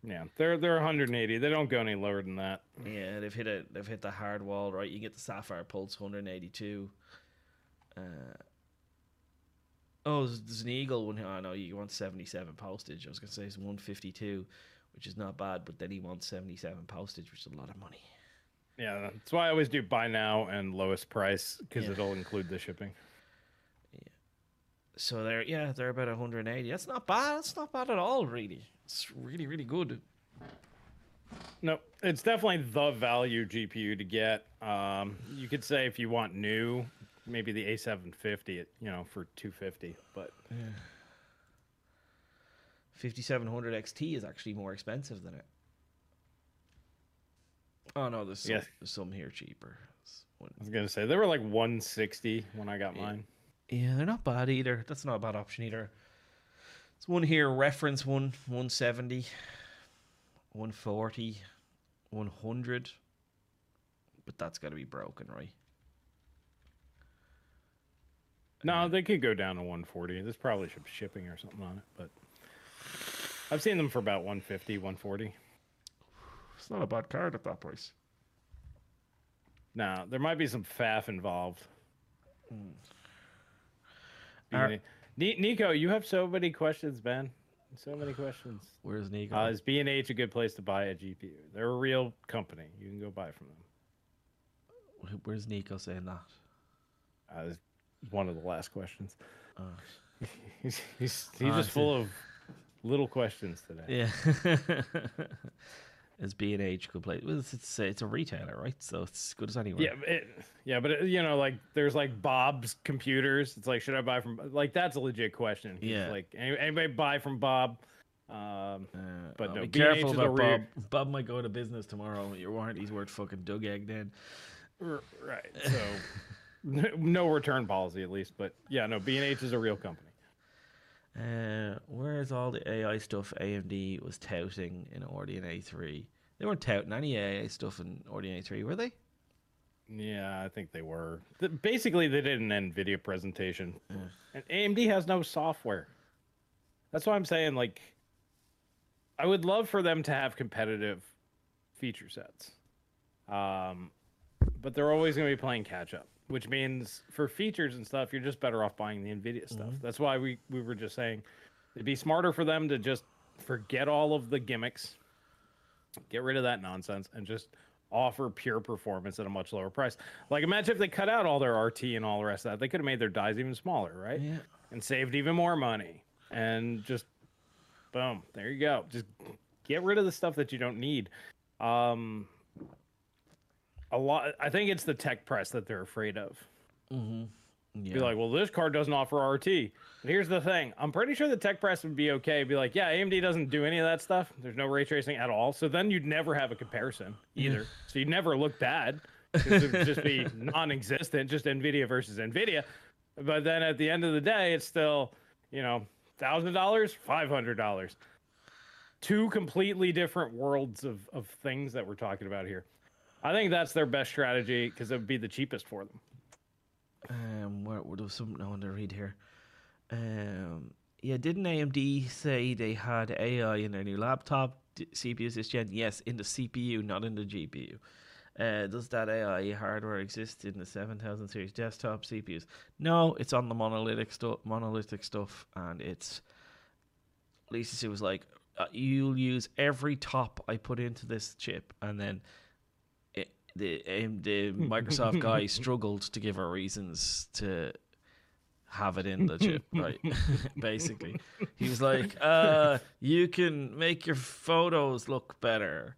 Yeah, they're 180. They don't go any lower than that. Yeah, they've hit the hard wall, right? You get the Sapphire Pulse 182. Oh, there's an Eagle one. Oh no, you want 77 postage. I was gonna say it's 152, which is not bad, but then he wants 77 postage, which is a lot of money. Yeah, that's why I always do buy now and lowest price, because it'll include the shipping. Yeah. So they're about 180. That's not bad. That's not bad at all, really. It's really, really good. No, it's definitely the value GPU to get. You could say if you want new, maybe the A750, you know, for 250, but 5700 XT is actually more expensive than it. Oh no, there's some here cheaper. I was gonna say they were like 160 when I got mine. Yeah, they're not bad either. That's not a bad option either. There's one here, reference one, 170, 140, 100, but that's got to be broken, right? No, they could go down to 140. There's probably some shipping or something on it, but I've seen them for about 150, 140. It's not a bad card at that price. No, there might be some faff involved. Nico, you have so many questions, man. So many questions. Where's Nico? Is B&H a good place to buy a GPU? They're a real company. You can go buy from them. Where's Nico saying that? It's one of the last questions. He's just full of little questions today. Yeah. Is B&H a good place? Well, it's a retailer, right? So it's as good as anywhere. Yeah, but you know, like there's like Bob's Computers. It's like, should I buy from? Like that's a legit question. Yeah. Like anybody buy from Bob? But no, be careful about Bob. Bob might go to business tomorrow. Your warranty's worth fucking dug egg then. Right. So no return policy at least. But yeah, no, B&H is a real company. Where's all the AI stuff AMD was touting in Odeon A3? They weren't touting any AI stuff in Odeon A3, were they? Yeah, I think they were. Basically, they did an NVIDIA presentation. And AMD has no software. That's why I'm saying, like, I would love for them to have competitive feature sets. But they're always going to be playing catch-up. Which means for features and stuff, you're just better off buying the NVIDIA stuff. Mm-hmm. That's why we were just saying it'd be smarter for them to just forget all of the gimmicks, get rid of that nonsense, and just offer pure performance at a much lower price. Like, imagine if they cut out all their RT and all the rest of that. They could have made their dies even smaller, right? Yeah. And saved even more money. And just, boom, there you go. Just get rid of the stuff that you don't need. I think it's the tech press that they're afraid of. Mm-hmm. Yeah. Be like, well, this card doesn't offer RT. But here's the thing. I'm pretty sure the tech press would be okay. Be like, yeah, AMD doesn't do any of that stuff. There's no ray tracing at all. So then you'd never have a comparison either. So you'd never look bad. It would just be non-existent, just NVIDIA versus NVIDIA. But then at the end of the day, it's still, you know, $1,000, $500. Two completely different worlds of things that we're talking about here. I think that's their best strategy because it would be the cheapest for them. There was something I want to read here. Didn't AMD say they had AI in their new laptop CPUs this gen? Yes, in the CPU, not in the GPU. Does that AIE hardware exist in the 7000 series desktop CPUs? No, it's on the monolithic stuff, and it's... Lisa Sue was like, you'll use every top I put into this chip, and then the Microsoft guy struggled to give her reasons to have it in the chip, right? Basically, he was like, you can make your photos look better,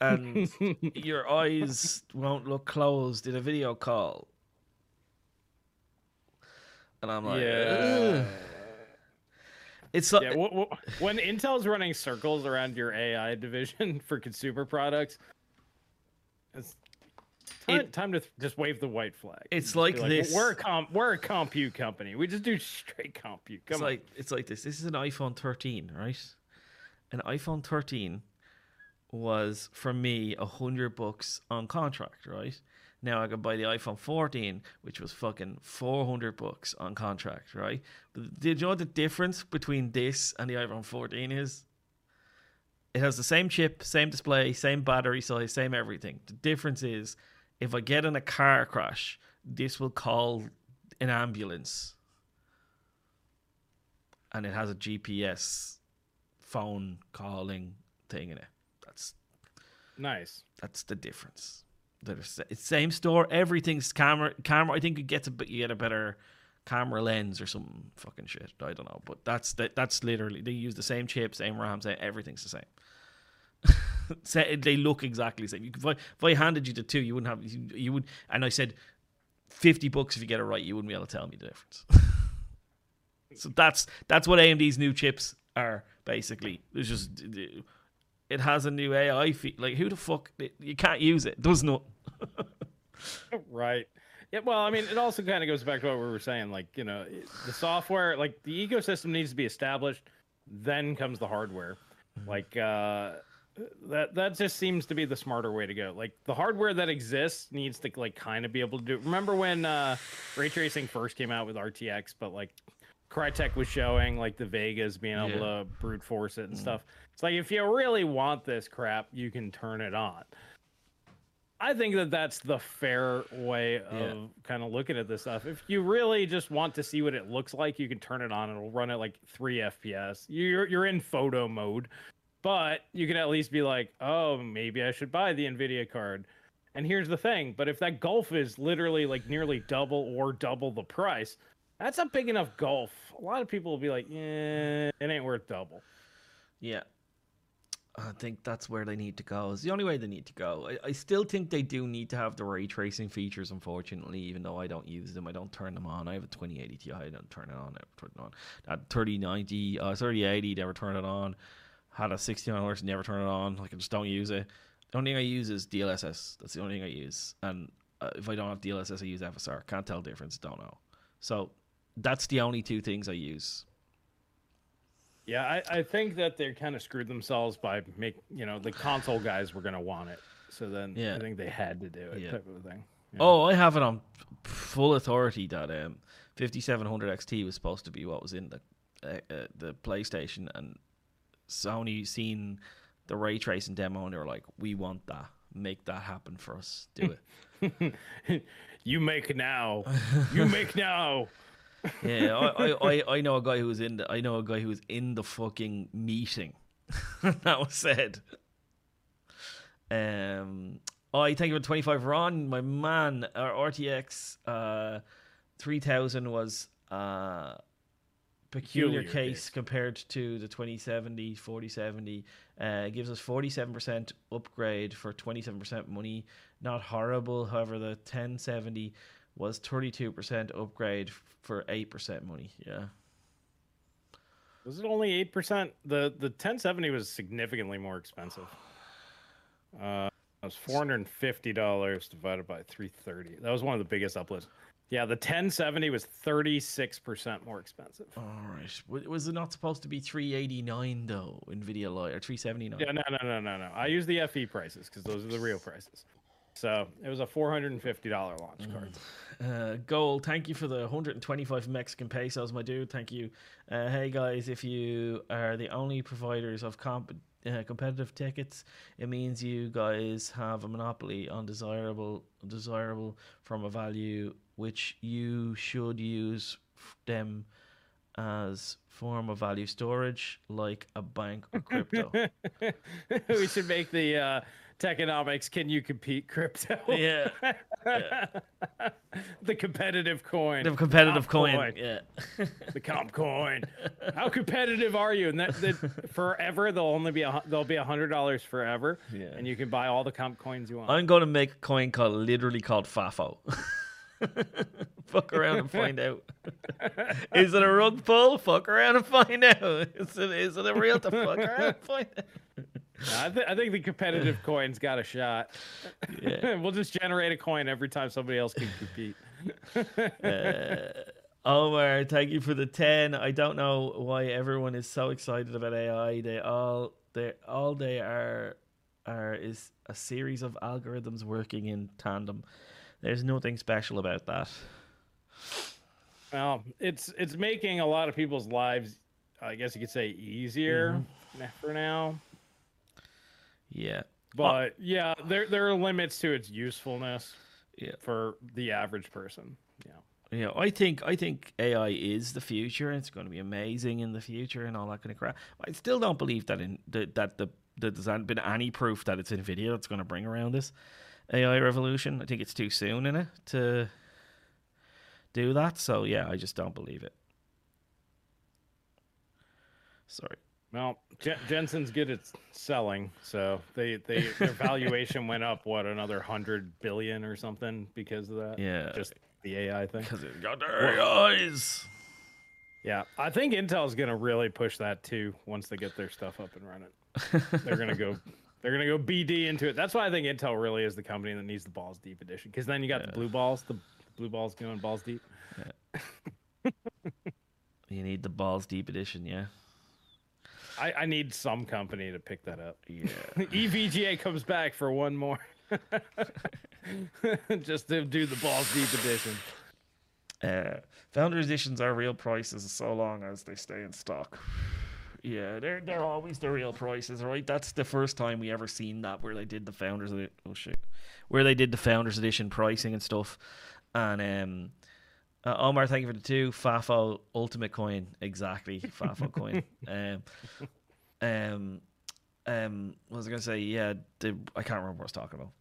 and your eyes won't look closed in a video call. And I'm like, yeah. It's like, yeah, when Intel's running circles around your AI division for consumer products, it's time to just wave the white flag. It's like this. Well, we're a compute company. We just do straight compute. Come on. It's like this. This is an iPhone 13, right? An iPhone 13 was, for me, $100 on contract, right? Now I could buy the iPhone 14, which was fucking $400 on contract, right? But did you know the difference between this and the iPhone 14 is? It has the same chip, same display, same battery size, same everything. The difference is, if I get in a car crash, this will call an ambulance. And it has a GPS phone calling thing in it. That's nice. That's the difference. It's same store, everything's camera. I think you get a better camera lens or some fucking shit. I don't know, but that's literally, they use the same chip, same RAM, same, everything's the same. So they look exactly the same. You could, if I handed you the two, you wouldn't have you would. And I said $50 if you get it right, you wouldn't be able to tell me the difference. So that's what AMD's new chips are basically. It's just. It has a new AI feed. Like, who the fuck? You can't use it. Does not. Right. Yeah. Well, I mean, it also kind of goes back to what we were saying. Like, you know, the software, like the ecosystem needs to be established. Then comes the hardware. Like that just seems to be the smarter way to go. Like the hardware that exists needs to like kind of be able to do it. Remember when ray tracing first came out with RTX, but like Crytek was showing like the Vegas being able to brute force it and stuff. It's like, if you really want this crap, you can turn it on. I think that's the fair way of kind of looking at this stuff. If you really just want to see what it looks like, you can turn it on. It'll run at like 3 FPS. You're in photo mode, but you can at least be like, oh, maybe I should buy the Nvidia card. And here's the thing. But if that gulf is literally like nearly double or double the price, that's a big enough gulf. A lot of people will be like, yeah, it ain't worth double. Yeah. I think that's where they need to go. It's the only way they need to go. I still think they do need to have the ray tracing features, unfortunately, even though I don't use them. I don't turn them on. I have a 2080 ti. I don't turn it on. I never turn it on. That 3090, 3080, never turn it on. Had a 6900, never turn it on. Like, I just don't use it. The only thing I use is DLSS. That's the only thing I use. And if I don't have DLSS, I use FSR. Can't tell the difference. Don't know. So... that's the only two things I use. Yeah, I think that they kind of screwed themselves by the console guys were going to want it. So then I think they had to do it type of thing. Yeah. Oh, I have it on full authority that 5700 XT was supposed to be what was in the PlayStation, and Sony seen the ray tracing demo and they were like, we want that. Make that happen for us. Do it. You make now. Yeah, I know a guy who was in the fucking meeting. That was said. I think about 25 Ron, my man. Our RTX 3000 was peculiar case compared to the 2070, 4070. It gives us 47% upgrade for 27% money. Not horrible. However, the 1070 was 32% upgrade for 8% money. Yeah. Was it only 8%? The 1070 was significantly more expensive. It was $450 divided by 330. That was one of the biggest uplifts. Yeah, the 1070 was 36% more expensive. All right. Was it not supposed to be 389 though? Nvidia lied, or 379? Yeah, no. I use the FE prices because those are the real prices. So it was a $450 launch card. Gold, thank you for the 125 Mexican pesos, my dude. Thank you. Hey guys, if you are the only providers of comp competitive tickets, it means you guys have a monopoly on desirable from a value, which you should use them as form of value storage, like a bank or crypto. We should make the techonomics, can you compete crypto? Yeah, yeah. The competitive coin, the competitive coin. Yeah. The comp coin. How competitive are you? And that forever they'll only be there'll be $100 forever. Yeah. And you can buy all the comp coins you want. I'm going to make a coin called literally FAFO. Fuck around and find out. Is it a rug pull? Fuck around and find out. Is it a real to fuck around and find out? No, I think the competitive coin's got a shot. Yeah. We'll just generate a coin every time somebody else can compete. Omar, thank you for the 10. I don't know why everyone is so excited about AI. They all is a series of algorithms working in tandem. There's nothing special about that. Well, it's making a lot of people's lives, I guess you could say, easier for now. Yeah. But yeah, there are limits to its usefulness for the average person. Yeah. Yeah, I think AI is the future, and it's going to be amazing in the future and all that kind of crap. I still don't believe that there's been any proof that it's Nvidia that's going to bring around this AI revolution. I think it's too soon in it to do that. So yeah, I just don't believe it. Sorry. Well, Jensen's good at selling, so their valuation went up another 100 billion or something because of that. Yeah, just the AI thing. Because it got their eyes. Yeah, I think Intel's gonna really push that too once they get their stuff up and running. They're gonna go BD into it. That's why I think Intel really is the company that needs the balls deep edition. Because then you got the blue balls. The blue balls going balls deep. Yeah. You need the balls deep edition, yeah. I need some company to pick that up. Yeah. EVGA comes back for one more. Just to do the balls deep edition. Founder editions are real prices so long as they stay in stock. Yeah, they're always the real prices, right? That's the first time we ever seen that where they did the founders edition. Oh shit, where they did the founders edition pricing and stuff. And Omar, thank you for the 2. FAFO ultimate coin, exactly. FAFO coin. What was I gonna say? Yeah, I can't remember what I was talking about.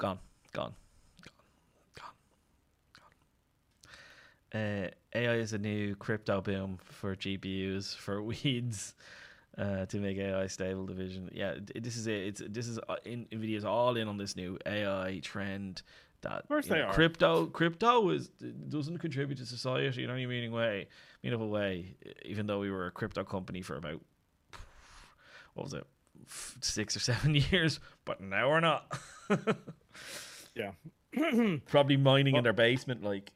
Gone. AI is a new crypto boom for GPUs for weeds. To make AI stable division. Yeah, this is it. NVIDIA's all in on this new AI trend. That, of course they are. Crypto doesn't contribute to society in any meaningful way, even though we were a crypto company for about, 6 or 7 years, but now we're not. Yeah. Probably mining in their basement, like...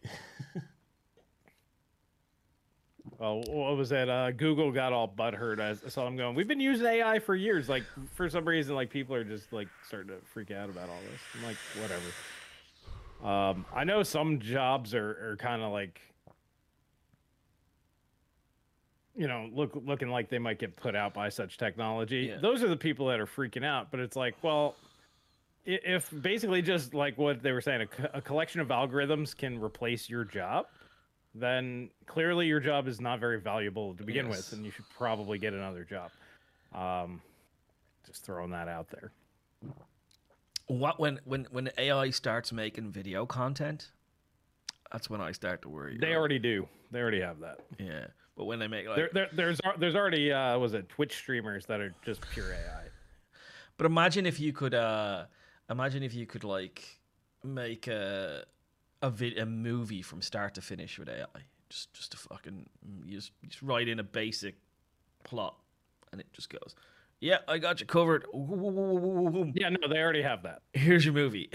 Well, what was that? Google got all butthurt. I saw them going, we've been using AI for years. Like, for some reason, like, people are just, like, starting to freak out about all this. I'm like, whatever. I know some jobs are kind of, like, you know, looking like they might get put out by such technology. Yeah. Those are the people that are freaking out. But it's like, well, if basically just, like, what they were saying, a collection of algorithms can replace your job, then clearly your job is not very valuable to begin with, and you should probably get another job. Just throwing that out there. What when AI starts making video content, that's when I start to worry. They already do. They already have that. Yeah, but when they make like there's already Twitch streamers that are just pure AI. But imagine if you could like make a movie from start to finish with AI. Just to fucking... You just write in a basic plot, and it just goes, yeah, I got you covered. Yeah, no, they already have that. Here's your movie.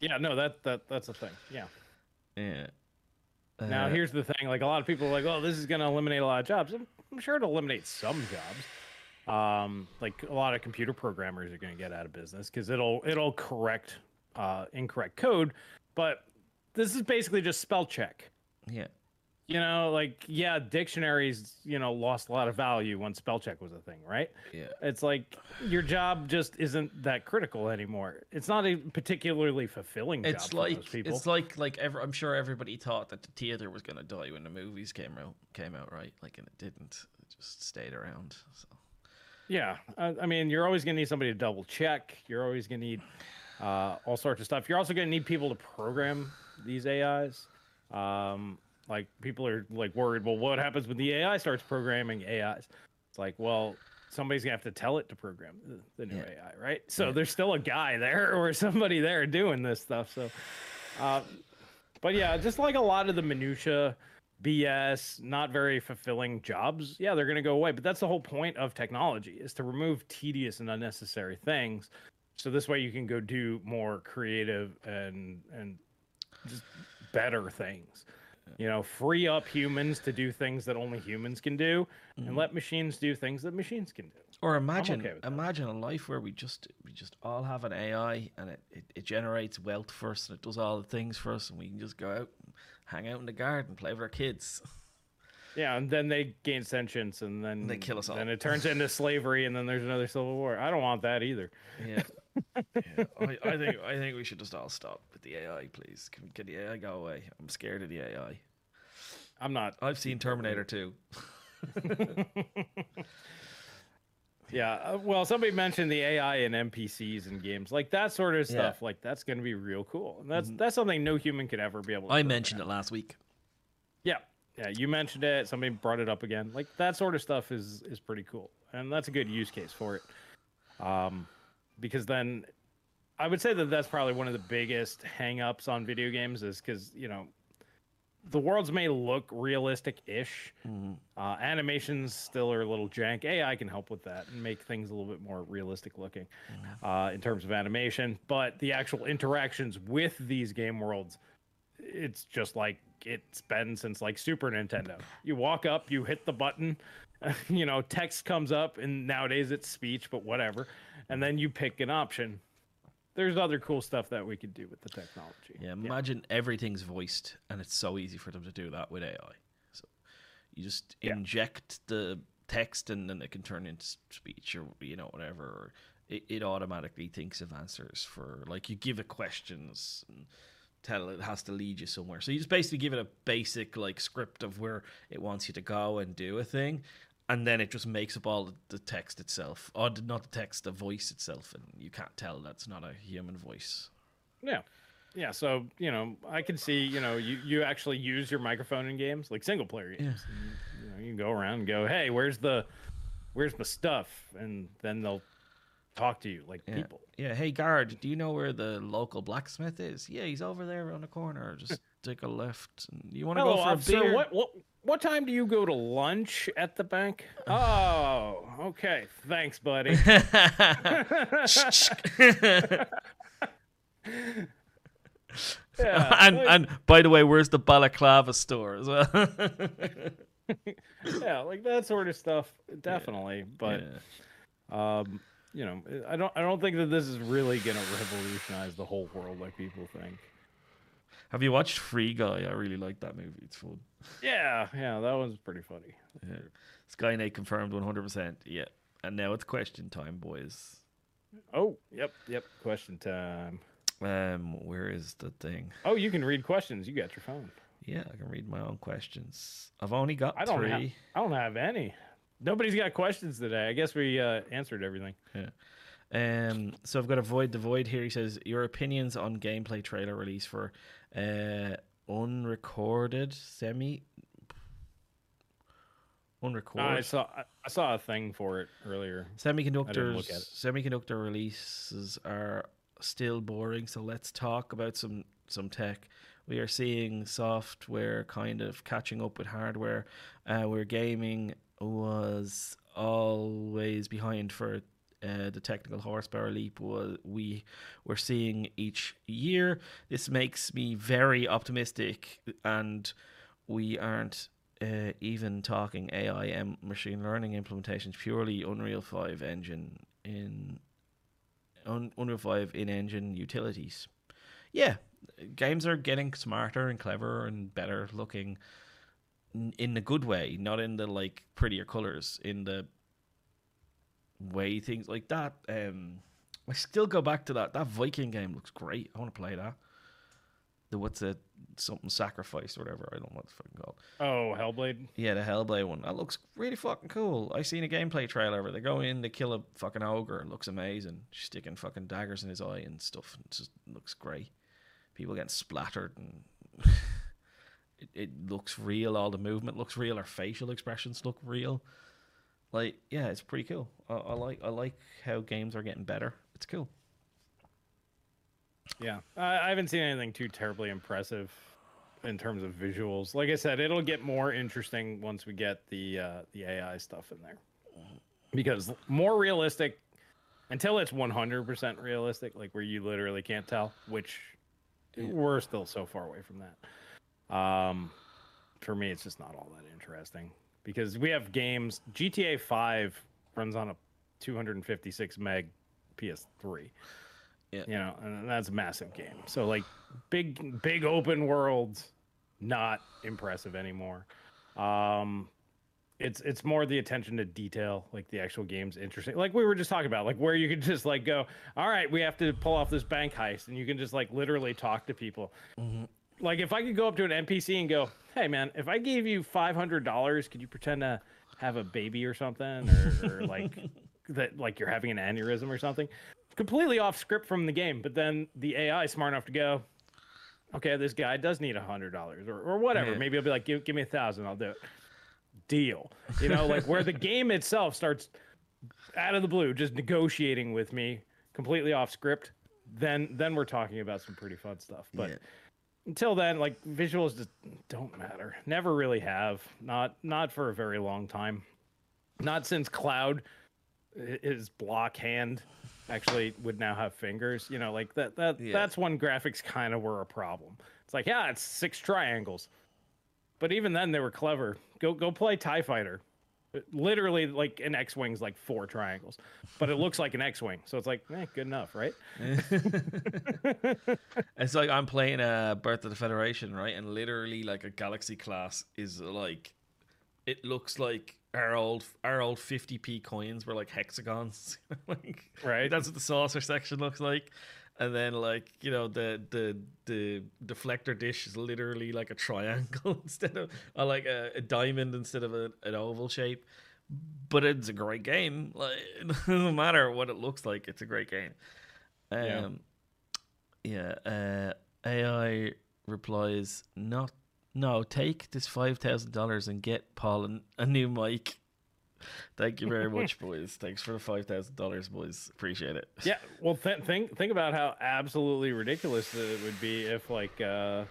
Yeah, no, that's a thing. Yeah. Yeah. Now, here's the thing. Like, a lot of people are like, oh, this is going to eliminate a lot of jobs. I'm sure it'll eliminate some jobs. Like, a lot of computer programmers are going to get out of business because it'll correct incorrect code. But this is basically just spell check. Yeah. you know, like, yeah, dictionaries, you know, lost a lot of value when spell check was a thing, right? Yeah. It's like your job just isn't that critical anymore. It's not a particularly fulfilling job for most people. It's like I'm sure everybody thought that the theater was going to die when the movies came out, right? Like, and it didn't. It just stayed around. So. Yeah. I mean, you're always going to need somebody to double check. You're always going to need all sorts of stuff. You're also going to need people to program these AIs. Like, people are like worried, well, what happens when the AI starts programming AIs? It's like, well, somebody's gonna have to tell it to program the new AI, right? So there's still a guy there or somebody there doing this stuff. So, but yeah, just like a lot of the minutia, BS, not very fulfilling jobs. Yeah, they're gonna go away. But that's the whole point of technology, is to remove tedious and unnecessary things. So this way you can go do more creative and just better things. You know, free up humans to do things that only humans can do, and let machines do things that machines can do. Or imagine a life where we just all have an AI, and it generates wealth for us, and it does all the things for us, and we can just go out and hang out in the garden, play with our kids. Yeah, and then they gain sentience, and then they kill us all. And it turns into slavery, and then there's another civil war. I don't want that either. Yeah. Yeah. I think we should just all stop with the AI, please. Can the AI go away? I'm scared of the AI. I'm not. I've seen Terminator 2. Yeah. Well, somebody mentioned the AI and NPCs in games, like that sort of stuff. Yeah. Like, that's going to be real cool. And that's something no human could ever be able to. I mentioned it last week. Yeah. Yeah, you mentioned it. Somebody brought it up again. Like, that sort of stuff is pretty cool, and that's a good use case for it. Because then, I would say that's probably one of the biggest hang-ups on video games, is because, you know, the worlds may look realistic-ish. Animations still are a little jank. AI can help with that and make things a little bit more realistic-looking in terms of animation. But the actual interactions with these game worlds, it's just like it's been since like Super Nintendo. You walk up, you hit the button, you know, text comes up, and nowadays it's speech, but whatever. And then you pick an option. There's other cool stuff that we could do with the technology. Yeah, imagine everything's voiced, and it's so easy for them to do that with AI. So you just inject the text, and then it can turn into speech, or, you know, whatever. Or it automatically thinks of answers for, like, you give it questions and tell it has to lead you somewhere. So you just basically give it a basic, like, script of where it wants you to go and do a thing, and then it just makes up all the text itself, or not the text, the voice itself, and you can't tell that's not a human voice. Yeah. So, you know, I can see, you know, you actually use your microphone in games, like single player games. Yeah. And, you know, you can go around and go, hey, where's the stuff, and then they'll talk to you like people. Yeah, hey, guard, do you know where the local blacksmith is? Yeah, he's over there on the corner. Just take a left. And you want to go for a beer? What time do you go to lunch at the bank? Oh, okay. Thanks, buddy. And by the way, where's the balaclava store as well? Yeah, like that sort of stuff, definitely. But you know, I don't think that this is really going to revolutionize the whole world like people think. Have you watched Free Guy? I really like that movie. It's fun. Yeah, that one's pretty funny. Yeah. Skynet confirmed 100%. Yeah. And now it's question time, boys. Oh, yep. Question time. Where is the thing? Oh, you can read questions. You got your phone. Yeah, I can read my own questions. I've only got three. I don't have any. Nobody's got questions today. I guess we answered everything. Yeah. So I've got to Void the Void here. He says, your opinions on gameplay trailer release for unrecorded. I saw a thing for it earlier. Semiconductor releases are still boring, so let's talk about some tech. We are seeing software kind of catching up with hardware. We're gaming was always behind for the technical horsepower leap we were seeing each year. This makes me very optimistic, and we aren't even talking AI and machine learning implementations, purely Unreal 5 engine in-engine utilities. Yeah, games are getting smarter and cleverer and better looking in the good way, not in the like prettier colors, in the way things like that. I still go back to that Viking game. Looks great. I want to play that. The what's it? Something Sacrifice or whatever. I don't know what it's fucking called. Oh, Hellblade. Yeah, the Hellblade one. That looks really fucking cool. I seen a gameplay trailer where they go in, they kill a fucking ogre. It looks amazing. Sticking fucking daggers in his eye and stuff. It just looks great. People getting splattered and it looks real. All the movement looks real. Our facial expressions look real. Like, yeah, it's pretty cool. I like how games are getting better. It's cool. Yeah, I haven't seen anything too terribly impressive in terms of visuals. Like I said, it'll get more interesting once we get the AI stuff in there, because more realistic. Until it's 100% realistic, like where you literally can't tell, which we're still so far away from that. For me, it's just not all that interesting. Because we have games, GTA 5 runs on a 256 meg PS3. Yeah. You know, and that's a massive game. So like big open worlds, not impressive anymore. It's more the attention to detail, like the actual game's interesting. Like we were just talking about, like where you could just like go, all right, we have to pull off this bank heist, and you can just like literally talk to people. Mm-hmm. Like if I could go up to an NPC and go, hey man, if I gave you $500, could you pretend to have a baby or something, or like that, like you're having an aneurysm or something, completely off script from the game. But then the AI is smart enough to go, okay, this guy does need $100 or whatever. Yeah. Maybe I'll be like, give me 1,000. I'll do it. Deal. You know, like where the game itself starts out of the blue, just negotiating with me completely off script. Then we're talking about some pretty fun stuff, but yeah. Until then, like visuals just don't matter. Never really have. Not for a very long time. Not since Cloud, his block hand actually would now have fingers. You know, like that yeah. That's when graphics kind of were a problem. It's like, yeah, it's 6 triangles. But even then they were clever. Go play TIE Fighter. Literally, like an X-Wing's like 4 triangles, but it looks like an X-Wing, so it's like, good enough, right? It's like I'm playing Birth of the Federation, right? And literally, like a Galaxy class is like, it looks like our old 50p coins were like hexagons, like, right? That's what the saucer section looks like. And then, like, you know, the deflector dish is literally like a triangle instead of, or like a diamond instead of an oval shape. But it's a great game. Like, it doesn't matter what it looks like. It's a great game. AI replies, take this $5,000 and get Paul a new mic. Thank you very much, boys. Thanks for the $5,000, boys. Appreciate it. Yeah, well, think about how absolutely ridiculous it would be if, like the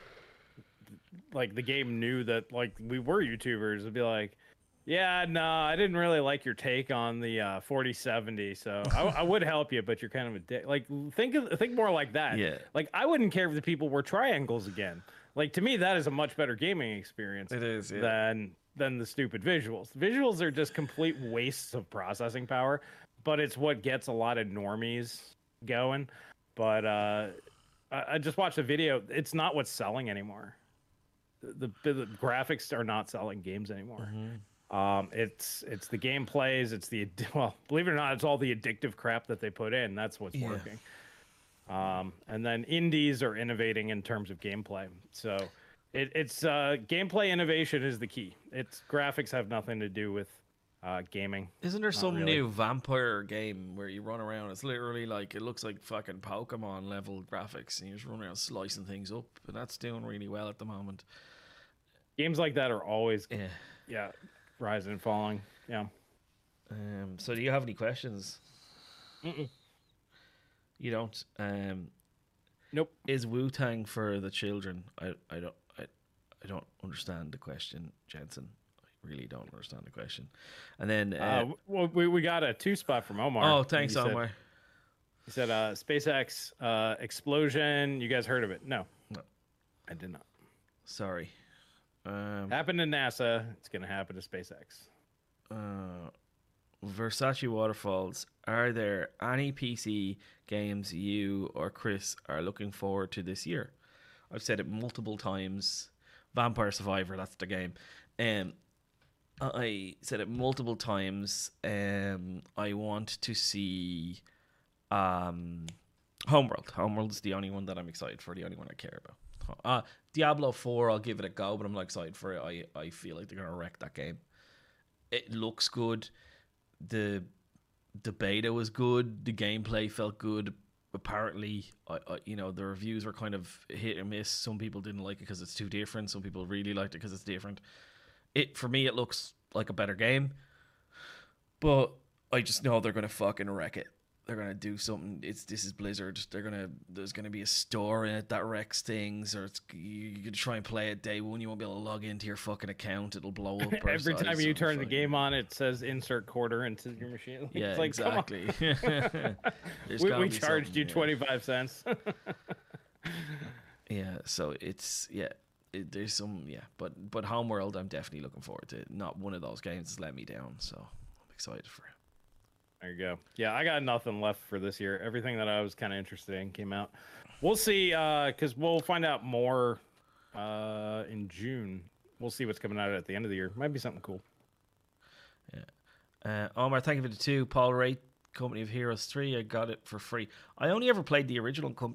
game knew that, like, we were YouTubers. It'd be like, yeah, no, I didn't really like your take on the 4070, so I would help you, but you're kind of a dick. Like, think more like that. Yeah. Like, I wouldn't care if the people were triangles again. Like, to me, that is a much better gaming experience. It is, yeah. Than the stupid visuals. Visuals are just complete wastes of processing power, but it's what gets a lot of normies going. But I just watched a video. It's not what's selling anymore. The graphics are not selling games anymore. Mm-hmm. It's the gameplays. It's believe it or not, it's all the addictive crap that they put in. That's what's working. And then indies are innovating in terms of gameplay. So. It's gameplay innovation is the key. It's graphics have nothing to do with gaming. Isn't there some new vampire game where you run around? It's literally like, it looks like fucking Pokemon level graphics, and you just run around slicing things up, and that's doing really well at the moment. Games like that are always rising and falling. Yeah. So do you have any questions? Mm-mm. You don't. Nope. Is Wu-Tang for the children? I don't understand the question, Jensen. I really don't understand the question. And then... we got a 2-spot from Omar. Oh, thanks, Omar. He said, SpaceX explosion. You guys heard of it? No. I did not. Sorry. Happened to NASA. It's going to happen to SpaceX. Versace Waterfalls. Are there any PC games you or Chris are looking forward to this year? I've said it multiple times. Vampire Survivor, that's the game. I said it multiple times. I want to see Homeworld. Homeworld's the only one that I'm excited for, the only one I care about. Diablo 4, I'll give it a go, but I'm not excited for it. I feel like they're going to wreck that game. It looks good. The beta was good. The gameplay felt good. Apparently, I you know, the reviews were kind of hit or miss. Some people didn't like it because it's too different. Some people really liked it because it's different. For me, it looks like a better game. But I just know they're going to fucking wreck it. They're going to do something. This is Blizzard. There's going to be a store in it that wrecks things, or you can try and play it day one. You won't be able to log into your fucking account. It'll blow up. Every time you turn the game on, it says insert quarter into your machine. Like, yeah, it's like, exactly. we charged you 25 cents. Yeah, so it's, yeah. There's some, yeah. But Homeworld, I'm definitely looking forward to. Not one of those games has let me down, so I'm excited for it. There you go. Yeah, I got nothing left for this year. Everything that I was kind of interested in came out. We'll see, because we'll find out more in June. We'll see what's coming out at the end of the year. Might be something cool. Yeah. Omar, thank you for the two. Paul Wright, Company of Heroes 3. I got it for free. I only ever played the original